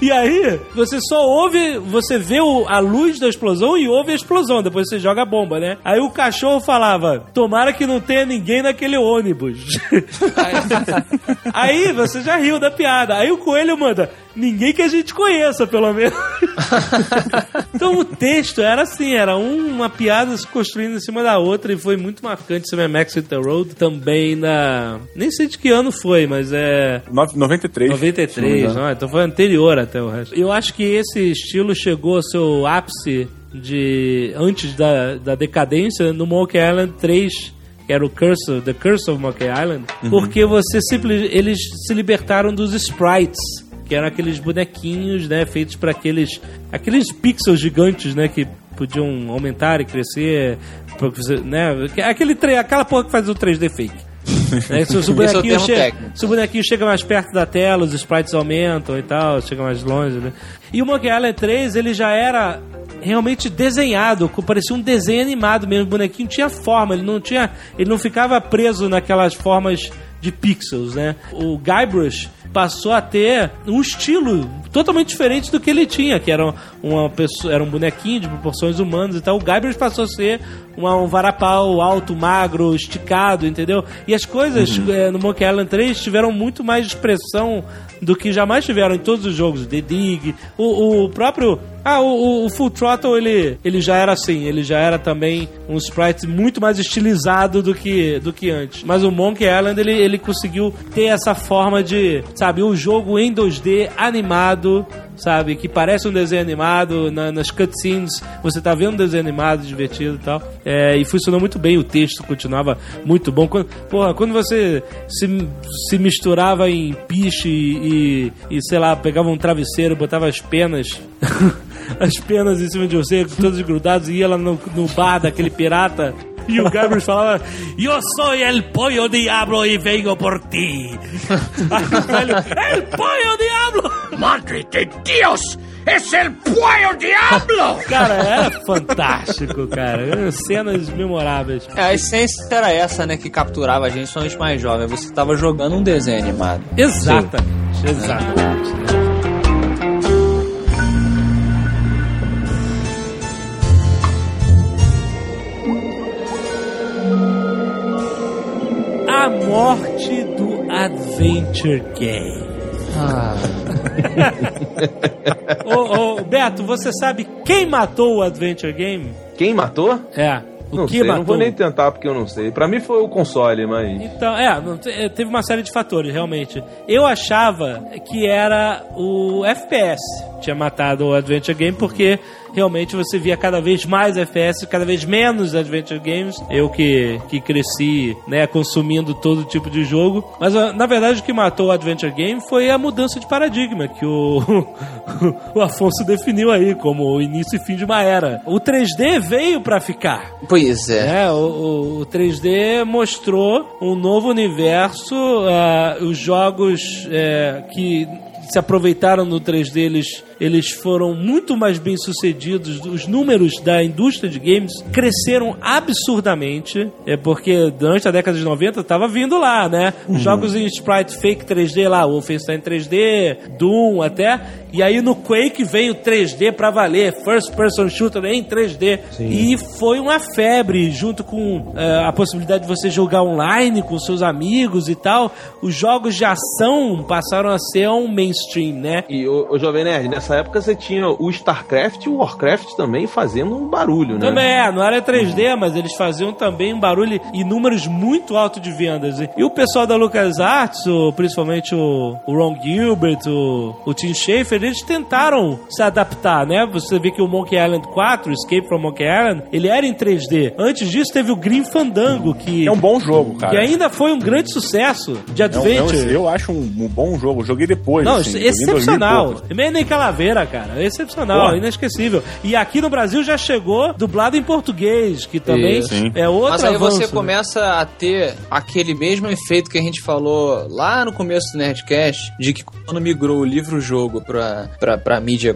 E aí, você só ouve, você vê o, a luz da explosão e ouve a explosão, depois você joga a bomba, né? Aí o cachorro falava, tomara que não tenha ninguém naquele ônibus. Aí você já riu da piada. Aí o coelho manda, ninguém que a gente conheça, pelo menos. Então o texto era assim, era uma piada se construindo em cima da outra e foi muito marcante. Esse Max Hit the Road também na... Nem sei de que ano foi, mas é... noventa e três. noventa e três, não, então foi Foi anterior até o resto. Eu acho que esse estilo chegou ao seu ápice de, antes da, da decadência no Monkey Island três, que era o Curse, The Curse of Monkey Island, uhum. porque você simples, eles se libertaram dos sprites, que eram aqueles bonequinhos, né, feitos para aqueles, aqueles pixels gigantes, né, que podiam aumentar e crescer, né, aquele, aquela porra que faz o três D fake. É, se, o bonequinho é o che- se o bonequinho chega mais perto da tela, os sprites aumentam e tal, chega mais longe, né? E o Monkey Island três, ele já era realmente desenhado, parecia um desenho animado mesmo, o bonequinho tinha forma, ele não tinha, ele não ficava preso naquelas formas de pixels, né? O Guybrush passou a ter um estilo totalmente diferente do que ele tinha, que era, uma pessoa, era um bonequinho de proporções humanas e tal. O Guybrush passou a ser uma, um varapau alto, magro, esticado, entendeu? E as coisas uhum. é, no Monkey Island três tiveram muito mais expressão do que jamais tiveram em todos os jogos. The Dig, o, o próprio... Ah, o, o Full Throttle, ele, ele já era assim, ele já era também um sprite muito mais estilizado do que, do que antes. Mas o Monkey Island, ele, ele conseguiu ter essa forma de, sabe, um jogo em dois D animado, sabe, que parece um desenho animado, na, nas cutscenes, você tá vendo um desenho animado, divertido e tal, é, e funcionou muito bem, o texto continuava muito bom. Quando, porra, quando você se, se misturava em piche e, e, sei lá, pegava um travesseiro, botava as penas... as penas em cima de você, todos grudados, e ia lá no, no bar daquele pirata, e o Gabriel falava, eu sou el pollo diablo e venho por ti. Aí o velho, el pollo diablo, madre de Deus, es el pollo diablo. Cara, era fantástico, cara, cenas memoráveis. É, a essência era essa, né, que capturava a gente, somente mais jovem, você tava jogando um desenho animado. Exatamente, Sim. exatamente. A morte do Adventure Game. Ah. ô, ô, Beto, você sabe quem matou o Adventure Game? Quem matou? É. O não que sei, matou? Não vou nem tentar porque eu não sei. Pra mim foi o console, mas... Então, é, teve uma série de fatores, realmente. Eu achava que era o F P S que tinha matado o Adventure Game porque... realmente você via cada vez mais F P S, cada vez menos Adventure Games. Eu que, que cresci, né, consumindo todo tipo de jogo. Mas, na verdade, o que matou o Adventure Game foi a mudança de paradigma que o, o Afonso definiu aí como o início e fim de uma era. O três D veio pra ficar. Pois é. é o, o, o três D mostrou um novo universo, uh, os jogos uh, que... se aproveitaram do três D, eles, eles foram muito mais bem sucedidos. Os números da indústria de games cresceram absurdamente, é porque durante a década de noventa tava vindo lá, né? Uhum. Jogos em sprite fake três D lá, Wolfenstein três D, Doom até, e aí no Quake veio três D pra valer, First Person Shooter em três D. Sim. E foi uma febre, junto com uh, a possibilidade de você jogar online com seus amigos e tal. Os jogos de ação passaram a ser um mainstream stream, né? E o, o Jovem Nerd, nessa época você tinha o StarCraft e o WarCraft também fazendo um barulho, né? Também é, não era três D, uhum. mas eles faziam também um barulho e números muito altos de vendas. E o pessoal da LucasArts, o, principalmente o, o Ron Gilbert, o, o Tim Schafer, eles tentaram se adaptar, né? Você vê que o Monkey Island quatro, Escape from Monkey Island, ele era em três D. Antes disso teve o Grim Fandango, que... é um bom jogo, cara. Que ainda foi um grande sucesso de Adventure. Não, não, eu acho um, um bom jogo. Joguei depois. Não, Sim, excepcional. Menem Calaveira, cara. Excepcional, Pô. inesquecível. E aqui no Brasil já chegou dublado em português, que também Isso. é outro Mas aí avanço, você começa né? a ter aquele mesmo efeito que a gente falou lá no começo do Nerdcast, de que quando migrou o livro-jogo pra, pra, pra mídia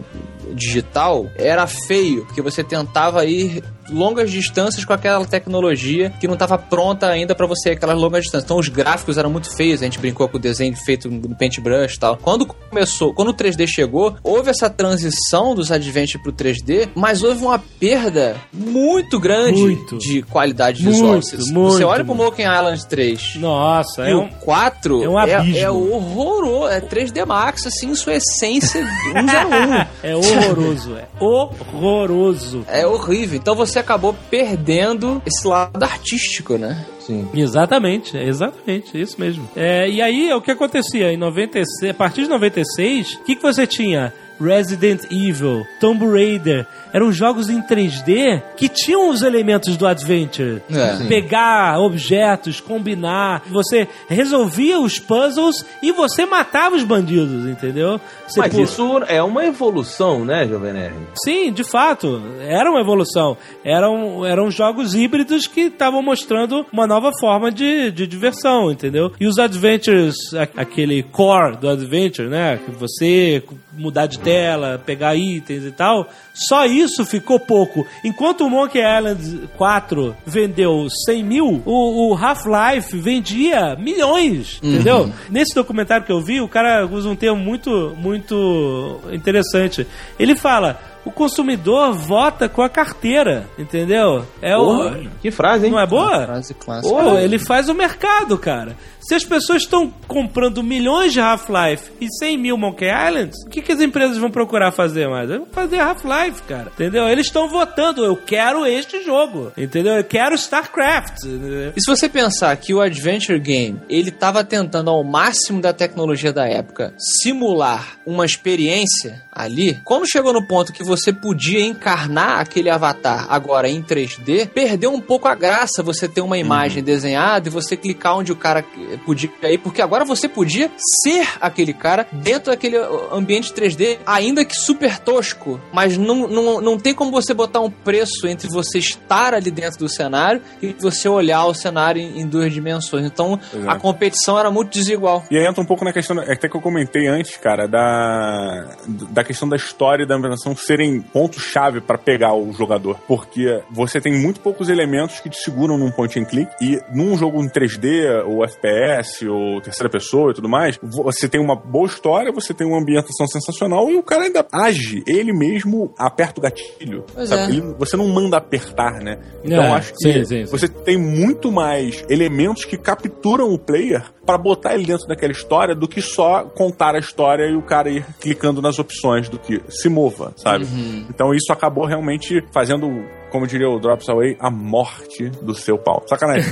digital, era feio, porque você tentava ir longas distâncias com aquela tecnologia que não estava pronta ainda para você, aquelas longas distâncias. Então os gráficos eram muito feios, a gente brincou com o desenho feito no paintbrush e tal. Quando começou, quando o três D chegou, houve essa transição dos Adventure pro três D, mas houve uma perda muito grande muito. de qualidade muito, visual. Você, muito, você olha muito. pro Monkey Island três. Nossa, e é o um, quatro é, um abismo. é, é horroroso. É três D Max, assim, sua essência um a um. É horroroso, é horroroso. É horrível. Então você acabou perdendo esse lado artístico, né? Sim. Exatamente, exatamente, isso mesmo. É, e aí, o que acontecia? Em noventa e seis, a partir de noventa e seis, o que, que você tinha? Resident Evil, Tomb Raider, eram jogos em três D que tinham os elementos do Adventure. É. Pegar objetos, combinar. Você resolvia os puzzles e você matava os bandidos, entendeu? Você Mas pô... isso é uma evolução, né, Jovem Nerd? Sim, de fato. Era uma evolução. Eram, eram jogos híbridos que estavam mostrando uma nova forma de, de diversão, entendeu? E os Adventures, aquele core do Adventure, né? Que você mudar de tela, pegar itens e tal... Só isso ficou pouco. Enquanto o Monkey Island quatro vendeu cem mil, o, o Half-Life vendia milhões, uhum. entendeu? Nesse documentário que eu vi, o cara usa um termo muito, muito interessante. Ele fala... O consumidor vota com a carteira, entendeu? É Porra, o... Que frase, hein? Não é boa? Uma frase clássica. Oh, ele faz o mercado, cara. Se as pessoas estão comprando milhões de Half-Life e cem mil Monkey Islands, o que, que as empresas vão procurar fazer mais? Vão fazer Half-Life, cara. Entendeu? Eles estão votando. Eu quero este jogo. Entendeu? Eu quero StarCraft. Entendeu? E se você pensar que o Adventure Game, ele estava tentando ao máximo da tecnologia da época simular uma experiência ali, quando chegou no ponto que você podia encarnar aquele avatar agora em três D, perdeu um pouco a graça você ter uma imagem uhum. desenhada e você clicar onde o cara podia ir, porque agora você podia ser aquele cara dentro daquele ambiente três D, ainda que super tosco, mas não, não, não tem como você botar um preço entre você estar ali dentro do cenário e você olhar o cenário em, em duas dimensões. Então, Exato. a competição era muito desigual. E aí entra um pouco na questão, até que eu comentei antes, cara, da, da questão da história e da ambientação ser ponto-chave para pegar o jogador, porque você tem muito poucos elementos que te seguram num point and click, e num jogo em três D, ou F P S, ou terceira pessoa e tudo mais, você tem uma boa história, você tem uma ambientação sensacional e o cara ainda age, ele mesmo aperta o gatilho, sabe? É. Ele, você não manda apertar, né? Então é, acho que sim, sim, sim. você tem muito mais elementos que capturam o player para botar ele dentro daquela história do que só contar a história e o cara ir clicando nas opções do que se mova, sabe? Uhum. Então isso acabou realmente fazendo, como diria o Drops Away, a morte do seu pau. Sacanagem.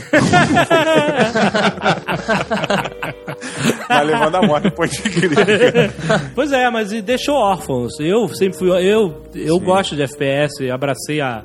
Vai levando a morte depois de crítica. Pois é, mas deixou órfãos. Eu sempre fui... Eu, eu gosto de F P S, abracei a,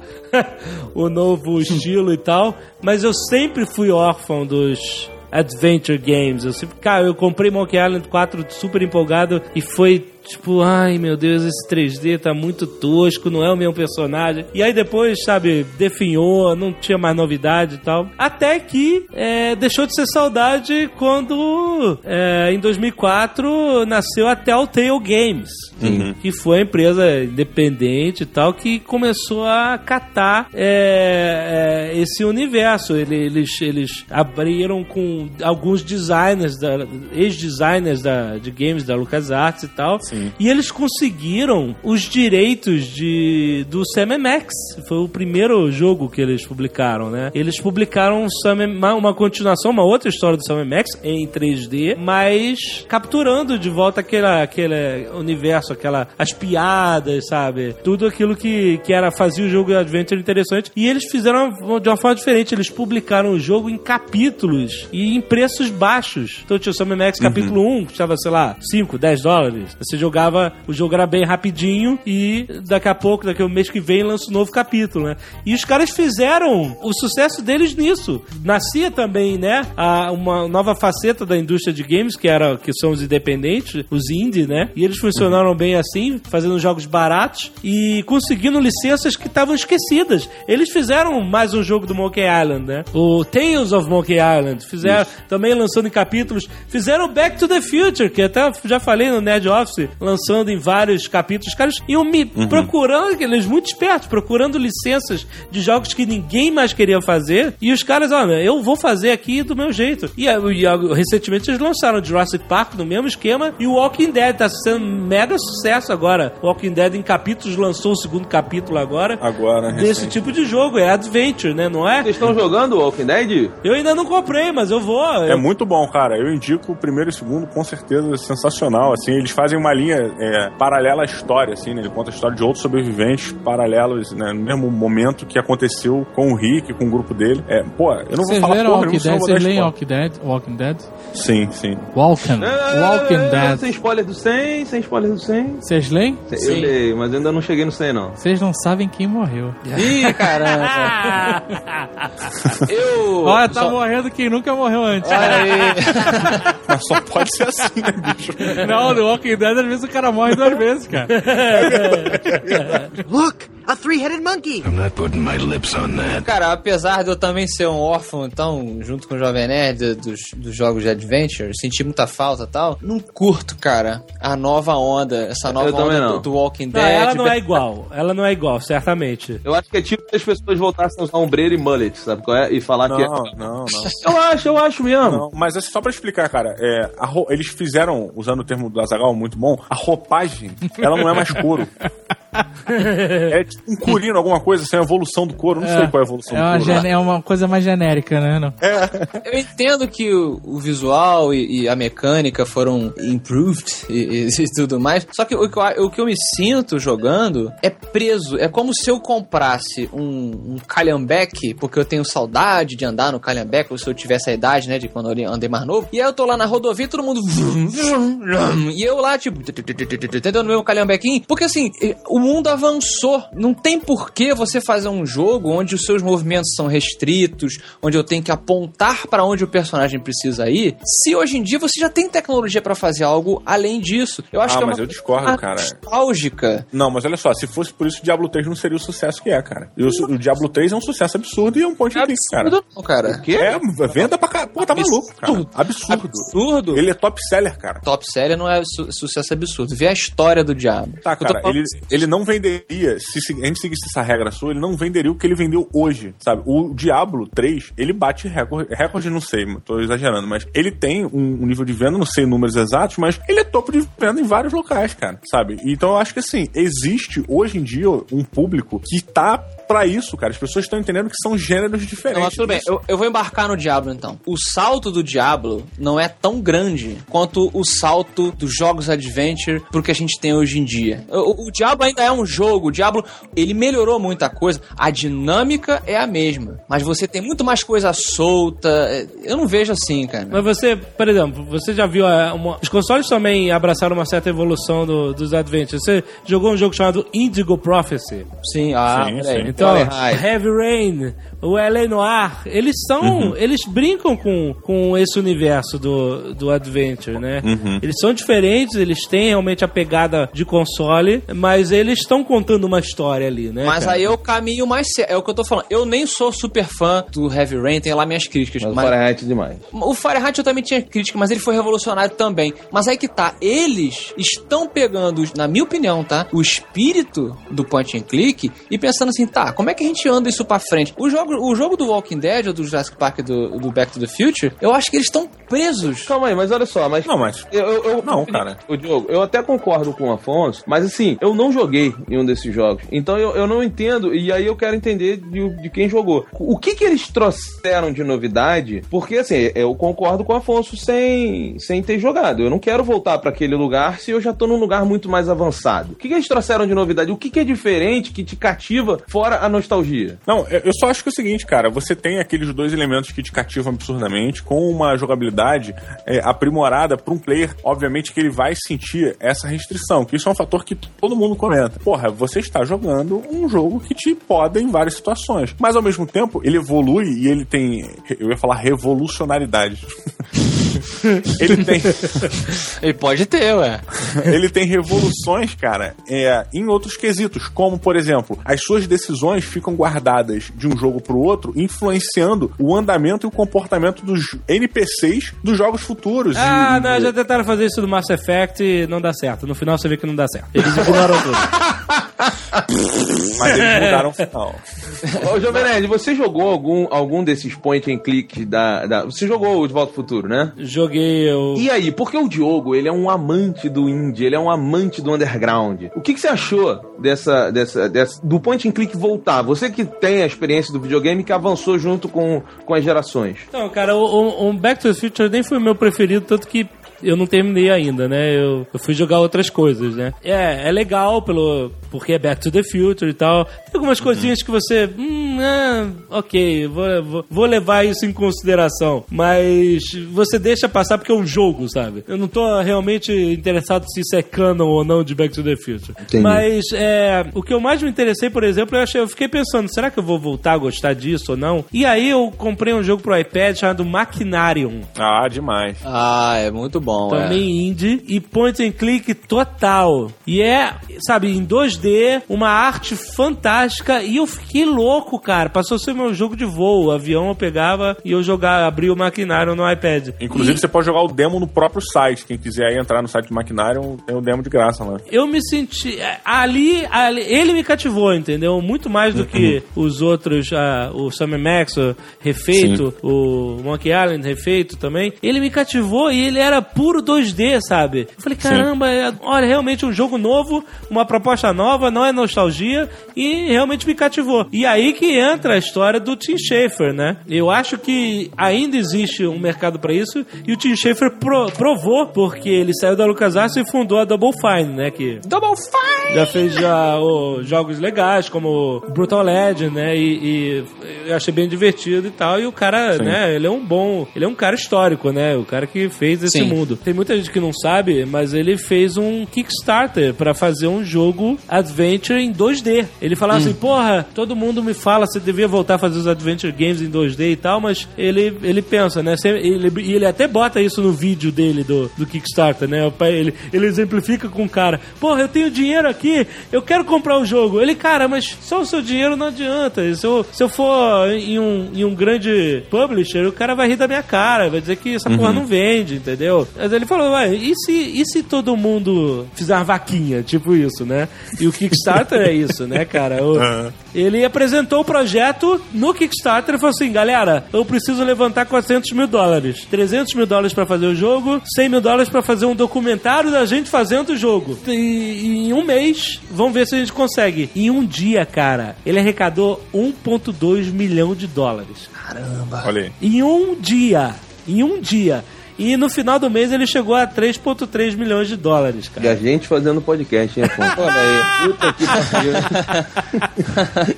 o novo estilo e tal, mas eu sempre fui órfão dos... Adventure Games. Eu sempre, cara, eu comprei Monkey Island quatro super empolgado e foi tipo, ai meu Deus, esse três D tá muito tosco, não é o mesmo personagem. E aí depois, sabe, definhou, não tinha mais novidade e tal. Até que é, deixou de ser saudade quando é, em dois mil e quatro nasceu a Telltale Games, uhum. que foi a empresa independente e tal, que começou a catar é, é, esse universo. Eles, eles abriram com alguns designers, da, ex-designers da, de games da LucasArts e tal. Sim. E eles conseguiram os direitos de, do Sam and Max. Foi o primeiro jogo que eles publicaram, né? Eles publicaram um, uma continuação, uma outra história do Sam and Max em três D, mas capturando de volta aquele, aquele universo, aquela, as piadas, sabe? Tudo aquilo que, que era, fazia o jogo de Adventure interessante. E eles fizeram de uma forma diferente. Eles publicaram o jogo em capítulos e em preços baixos. Então tinha o Sam and Max capítulo uhum. um, que estava, sei lá, cinco, dez dólares. Você jogava, o jogo era bem rapidinho e daqui a pouco, daqui a um mês que vem, lança um novo capítulo, né? E os caras fizeram o sucesso deles nisso. Nascia também, né, a, uma nova faceta da indústria de games, que, era, que são os independentes, os indie, né? E eles funcionaram bem assim, fazendo jogos baratos e conseguindo licenças que estavam esquecidas. Eles fizeram mais um jogo do Monkey Island, né? O Tales of Monkey Island. Fizeram, Isso. também lançando em capítulos. Fizeram Back to the Future, que até já falei no Nerd Office, lançando em vários capítulos. Os caras iam me uhum. procurando, eles muito espertos, procurando licenças de jogos que ninguém mais queria fazer, e os caras, olha, eu vou fazer aqui do meu jeito. E, e recentemente eles lançaram Jurassic Park no mesmo esquema, e o Walking Dead tá sendo um mega sucesso agora. O Walking Dead em capítulos, lançou o segundo capítulo agora. Agora, desse tipo de jogo, é Adventure, né, não é? Vocês estão jogando o Walking Dead? Eu ainda não comprei, mas eu vou. É eu... muito bom, cara. Eu indico o primeiro e o segundo, com certeza, sensacional, assim, eles fazem uma linha é, paralela à história, assim, né? Ele conta a história de outros sobreviventes paralelos, né? No mesmo momento que aconteceu com o Rick, com o grupo dele. É, pô, eu não Vocês vou falar porra, eu não sei. Vocês leem Walking Dead? Walking Dead? Sim, sim. Walking, Walking Dead. Sem spoiler do cem, sem spoiler do cem. Vocês leem? Eu leio, mas ainda não cheguei no cem, não. Vocês não sabem quem morreu. Ih, caramba. eu... Olha, tá só... morrendo quem nunca morreu antes. Olha aí. Mas só pode ser assim, né, bicho? Não, no Walking Dead às vezes o cara morre duas vezes, cara. Look, a three-headed monkey. I'm not putting my lips on that. Cara, apesar de eu também ser um órfão, então, junto com o Jovem Nerd, dos, dos jogos de Adventure, senti muita falta e tal, não curto, cara, a nova onda, essa nova eu onda do, do Walking Dead. Não, ela não é igual, ela não é igual, certamente. Eu acho que é tipo que as pessoas voltassem a usar ombreira e mullet, sabe qual é? E falar não, que... Não, não, não. Eu acho, eu acho mesmo. Não, mas é só pra explicar, cara, é, a ro... eles fizeram, usando o termo do Azaghal, muito bom, a roupagem, ela não é mais couro. É tipo um curino, alguma coisa, assim, a evolução do couro. Não é, sei qual é a evolução é do couro. Gen- é uma coisa mais genérica, né? Não. É. Eu entendo que o, o visual e, e a mecânica foram improved e, e tudo mais. Só que o, o que eu me sinto jogando é preso. É como se eu comprasse um, um calhambeque, porque eu tenho saudade de andar no calhambeque, ou se eu tivesse a idade, né, de quando eu andei mais novo. E aí eu tô lá na rodovia e todo mundo... E eu lá, tipo... Tentando ver o calhambequinho. Porque assim... O mundo avançou. Não tem por que você fazer um jogo onde os seus movimentos são restritos, onde eu tenho que apontar pra onde o personagem precisa ir, se hoje em dia você já tem tecnologia pra fazer algo além disso. Eu acho ah, que é mas uma eu discordo, cara. Nostálgica. Não, mas olha só, se fosse por isso, o Diablo três não seria o sucesso que é, cara. E o, o Diablo três é um sucesso absurdo e é um ponto de clique, cara. Absurdo não, cara. O quê? É, venda pra caralho. Pô, tá absurdo. Maluco, cara. Absurdo. Absurdo. Ele é top seller, cara. Top seller não é su- sucesso absurdo. Vê a história do Diablo. Tá, cara, ele... Ele não venderia, se a gente seguisse essa regra sua, ele não venderia o que ele vendeu hoje, sabe? O Diablo três, ele bate recorde, recorde não sei, tô exagerando, mas ele tem um, um nível de venda, não sei números exatos, mas ele é topo de venda em vários locais, cara, sabe? Então eu acho que assim, existe hoje em dia um público que tá pra isso, cara. As pessoas estão entendendo que são gêneros diferentes. Não, mas tudo bem. Eu, eu vou embarcar no Diablo, então. O salto do Diablo não é tão grande quanto o salto dos jogos adventure pro que a gente tem hoje em dia. O, o Diablo ainda é um jogo. O Diablo, ele melhorou muita coisa. A dinâmica é a mesma. Mas você tem muito mais coisa solta. Eu não vejo assim, cara. Mas você, por exemplo, você já viu... A, uma... Os consoles também abraçaram uma certa evolução do, dos adventures. Você jogou um jogo chamado Indigo Prophecy. Sim, ah, sim, sim. Então, Heavy Rain, o L A Noire, eles são, uhum. eles brincam com, com esse universo do, do adventure, né? Uhum. Eles são diferentes, eles têm realmente a pegada de console, mas eles estão contando uma história ali, né? Mas cara? Aí é o caminho mais certo, é o que eu tô falando. Eu nem sou super fã do Heavy Rain, tem lá minhas críticas. Mas, mas... o Fahrenheit é demais. O Fahrenheit eu também tinha crítica, mas ele foi revolucionário também. Mas aí que tá, eles estão pegando, na minha opinião, tá? O espírito do point and click e pensando assim, tá, como é que a gente anda isso pra frente? O jogo, o jogo do Walking Dead ou do Jurassic Park do, do Back to the Future, eu acho que eles estão presos. Calma aí, mas olha só, mas... Não, mas... Eu, eu, eu, não, cara. O Diogo, eu até concordo com o Afonso, mas assim, eu não joguei em um desses jogos. Então eu, eu não entendo, e aí eu quero entender de, de quem jogou. O que que eles trouxeram de novidade? Porque assim, eu concordo com o Afonso sem, sem ter jogado. Eu não quero voltar pra aquele lugar se eu já tô num lugar muito mais avançado. O que que eles trouxeram de novidade? O que que é diferente que te cativa fora a nostalgia? Não, eu só acho que é o seguinte, cara, você tem aqueles dois elementos que te cativam absurdamente com uma jogabilidade é, aprimorada para um player, obviamente que ele vai sentir essa restrição, que isso é um fator que todo mundo comenta. Porra, você está jogando um jogo que te poda em várias situações, mas ao mesmo tempo ele evolui e ele tem, eu ia falar revolucionariedade. Ele tem... Ele pode ter, ué. Ele tem revoluções, cara, é, em outros quesitos, como, por exemplo, as suas decisões ficam guardadas de um jogo pro outro, influenciando o andamento e o comportamento dos N P Cs dos jogos futuros. Ah, e, não, e... já tentaram fazer isso no Mass Effect e não dá certo. No final você vê que não dá certo. Eles ignoraram tudo. Mas eles mudaram o final. Ô, Jovem Nerd, você jogou algum, algum desses point and click da, da... Você jogou o De Volta ao Futuro, né? Joguei o... E aí, porque o Diogo, ele é um amante do indie, ele é um amante do underground. O que, que você achou dessa, dessa, dessa... do point and click voltar? Você que tem a experiência do videogame, que avançou junto com, com as gerações. Não, cara, o, o Back to the Future nem foi o meu preferido, tanto que eu não terminei ainda, né? Eu, eu fui jogar outras coisas, né? É, é legal pelo... porque é Back to the Future e tal. Tem algumas uhum. coisinhas que você... Hum, ah, ok, vou, vou, vou levar isso em consideração. Mas você deixa passar porque é um jogo, sabe? Eu não tô realmente interessado se isso é canon ou não de Back to the Future. Entendi. Mas é, o que eu mais me interessei, por exemplo, eu, achei, eu fiquei pensando, será que eu vou voltar a gostar disso ou não? E aí eu comprei um jogo pro iPad chamado Machinarium. Ah, demais. Ah, é muito bom. Também é. Indie e point and click total. E é, sabe, em dois D, uma arte fantástica. E eu fiquei louco, cara. Passou a ser meu jogo de voo. O avião eu pegava e eu jogava, abria o Machinarium no iPad. Inclusive, e... você pode jogar o demo no próprio site. Quem quiser aí entrar no site do Machinarium, tem o demo de graça, né? Eu me senti... Ali, ali ele me cativou, entendeu? Muito mais do uhum. que os outros, ah, o Sam and Max, o refeito, sim. o Monkey Island, refeito também. Ele me cativou e ele era puro dois D, sabe? Eu falei, caramba, é, olha, realmente um jogo novo, uma proposta nova, não é nostalgia, e realmente me cativou. E aí que entra a história do Tim Schafer, né? Eu acho que ainda existe um mercado pra isso, e o Tim Schafer pro, provou, porque ele saiu da LucasArts e fundou a Double Fine, né? Que Double Fine! Já fez já, oh, jogos legais, como Brutal Legend, né? E, e eu achei bem divertido e tal, e o cara, sim. né? Ele é um bom, ele é um cara histórico, né? O cara que fez esse sim. mundo. Tem muita gente que não sabe, mas ele fez um Kickstarter pra fazer um jogo adventure em dois D. Ele falava hum. assim, porra, todo mundo me fala você devia voltar a fazer os adventure games em dois D e tal, mas ele, ele pensa, né? E ele, ele até bota isso no vídeo dele do, do Kickstarter, né? Ele, ele exemplifica com o cara. Porra, eu tenho dinheiro aqui, eu quero comprar o jogo. Ele, cara, mas só o seu dinheiro não adianta. Se eu, se eu for em um, em um grande publisher, o cara vai rir da minha cara, vai dizer que essa uhum. porra não vende, entendeu? Mas ele falou, ué, e se, e se todo mundo fizer uma vaquinha, tipo isso, né? E o Kickstarter é isso, né, cara? O, uhum. Ele apresentou o projeto no Kickstarter e falou assim, galera, eu preciso levantar quatrocentos mil dólares, trezentos mil dólares pra fazer o jogo, cem mil dólares pra fazer um documentário da gente fazendo o jogo. E, e em um mês três, vamos ver se a gente consegue. Em um dia, cara, ele arrecadou um vírgula dois milhão de dólares. Caramba! Olha aí. Em um dia, em um dia. E no final do mês ele chegou a três vírgula três milhões de dólares, cara. E a gente fazendo podcast, hein, Afonso? Olha aí, puta que pariu.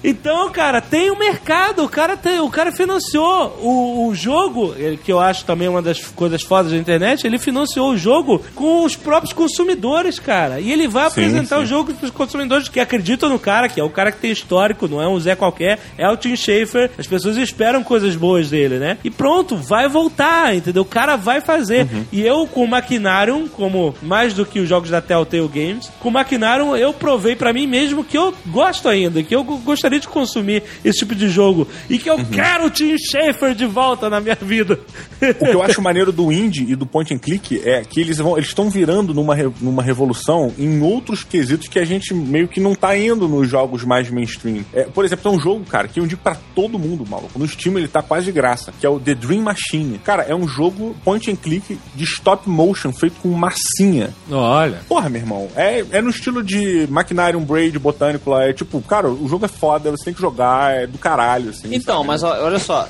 Então, cara, tem um mercado, o mercado, tem, o cara financiou o, o jogo, que eu acho também uma das coisas fodas da internet, ele financiou o jogo com os próprios consumidores, cara. E ele vai sim, apresentar sim. o jogo para os consumidores que acreditam no cara, que é o cara que tem histórico, não é um Zé qualquer, é o Tim Schafer. As pessoas esperam coisas boas dele, né? E pronto, vai voltar, entendeu? O cara vai fazer. Uhum. E eu, com o Machinarium, como mais do que os jogos da Telltale Games, com o Machinarium eu provei pra mim mesmo que eu gosto ainda, que eu gostaria de consumir esse tipo de jogo e que eu uhum. quero o Tim Schafer de volta na minha vida. O que eu acho maneiro do indie e do point and click é que eles vão, eles estão virando numa, re, numa revolução em outros quesitos que a gente meio que não tá indo nos jogos mais mainstream. É, por exemplo, tem um jogo, cara, que eu digo pra todo mundo, maluco, no Steam ele tá quase de graça, que é o The Dream Machine. Cara, é um jogo point and click de stop motion feito com massinha. Olha. Porra, meu irmão. É, é no estilo de Machinarium, Braid, Botânico lá. É tipo, cara, o jogo é foda, você tem que jogar, é do caralho, assim. Então, sabe? Mas olha só.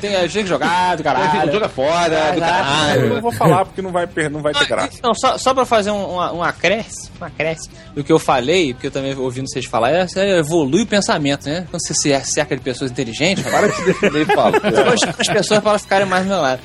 tem, a gente tem que jogar, do caralho. O jogo é foda, é do caralho. Eu não vou falar porque não vai, não vai ter graça. Não, só, só pra fazer um, uma, uma acréscimo, uma acréscimo do que eu falei, porque eu também ouvindo vocês falar, é, é, evolui o pensamento, né? Quando você se cerca de pessoas inteligentes, para de defender e fala. As pessoas para ficarem mais do meu lado.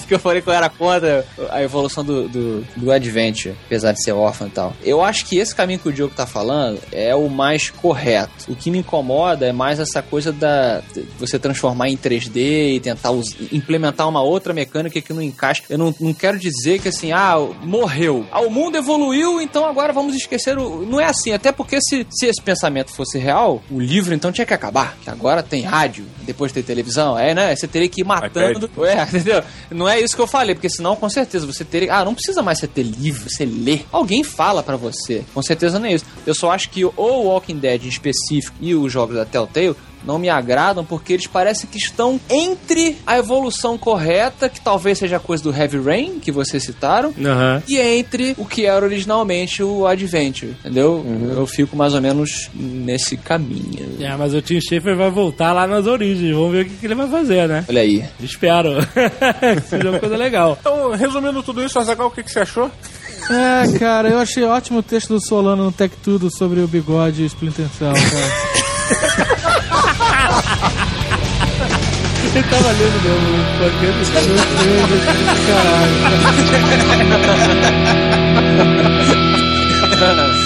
Porque eu falei que eu era contra a evolução do, do, do Adventure, apesar de ser órfão e tal. Eu acho que esse caminho que o Diogo tá falando é o mais correto. O que me incomoda é mais essa coisa da você transformar em três D e tentar us, implementar uma outra mecânica que não encaixa. Eu não, não quero dizer que assim, ah, morreu. Ah, o mundo evoluiu, então agora vamos esquecer o... Não é assim, até porque se, se esse pensamento fosse real, o livro então tinha que acabar. Que agora tem rádio, depois tem televisão, é, né? Você teria que ir matando... É, entendeu? Não é isso que eu falei, porque senão, com certeza, você teria... Ah, não precisa mais você ter livro, você lê. Alguém fala pra você. Com certeza não é isso. Eu só acho que ou o Walking Dead em específico e os jogos da Telltale não me agradam porque eles parecem que estão entre a evolução correta, que talvez seja a coisa do Heavy Rain, que vocês citaram, uhum. e entre o que era originalmente o Adventure, entendeu? Uhum. Eu fico mais ou menos nesse caminho. É, mas o Tim Schafer vai voltar lá nas origens, vamos ver o que, que ele vai fazer, né? Olha aí. Espero. Seja uma coisa legal. Então, resumindo tudo isso, Azaghal, o que, que você achou? É, cara, eu achei ótimo o texto do Solano no Tech Tudo sobre o bigode e Splinter Cell, cara. Ele tava lendo meu paquete de caralho.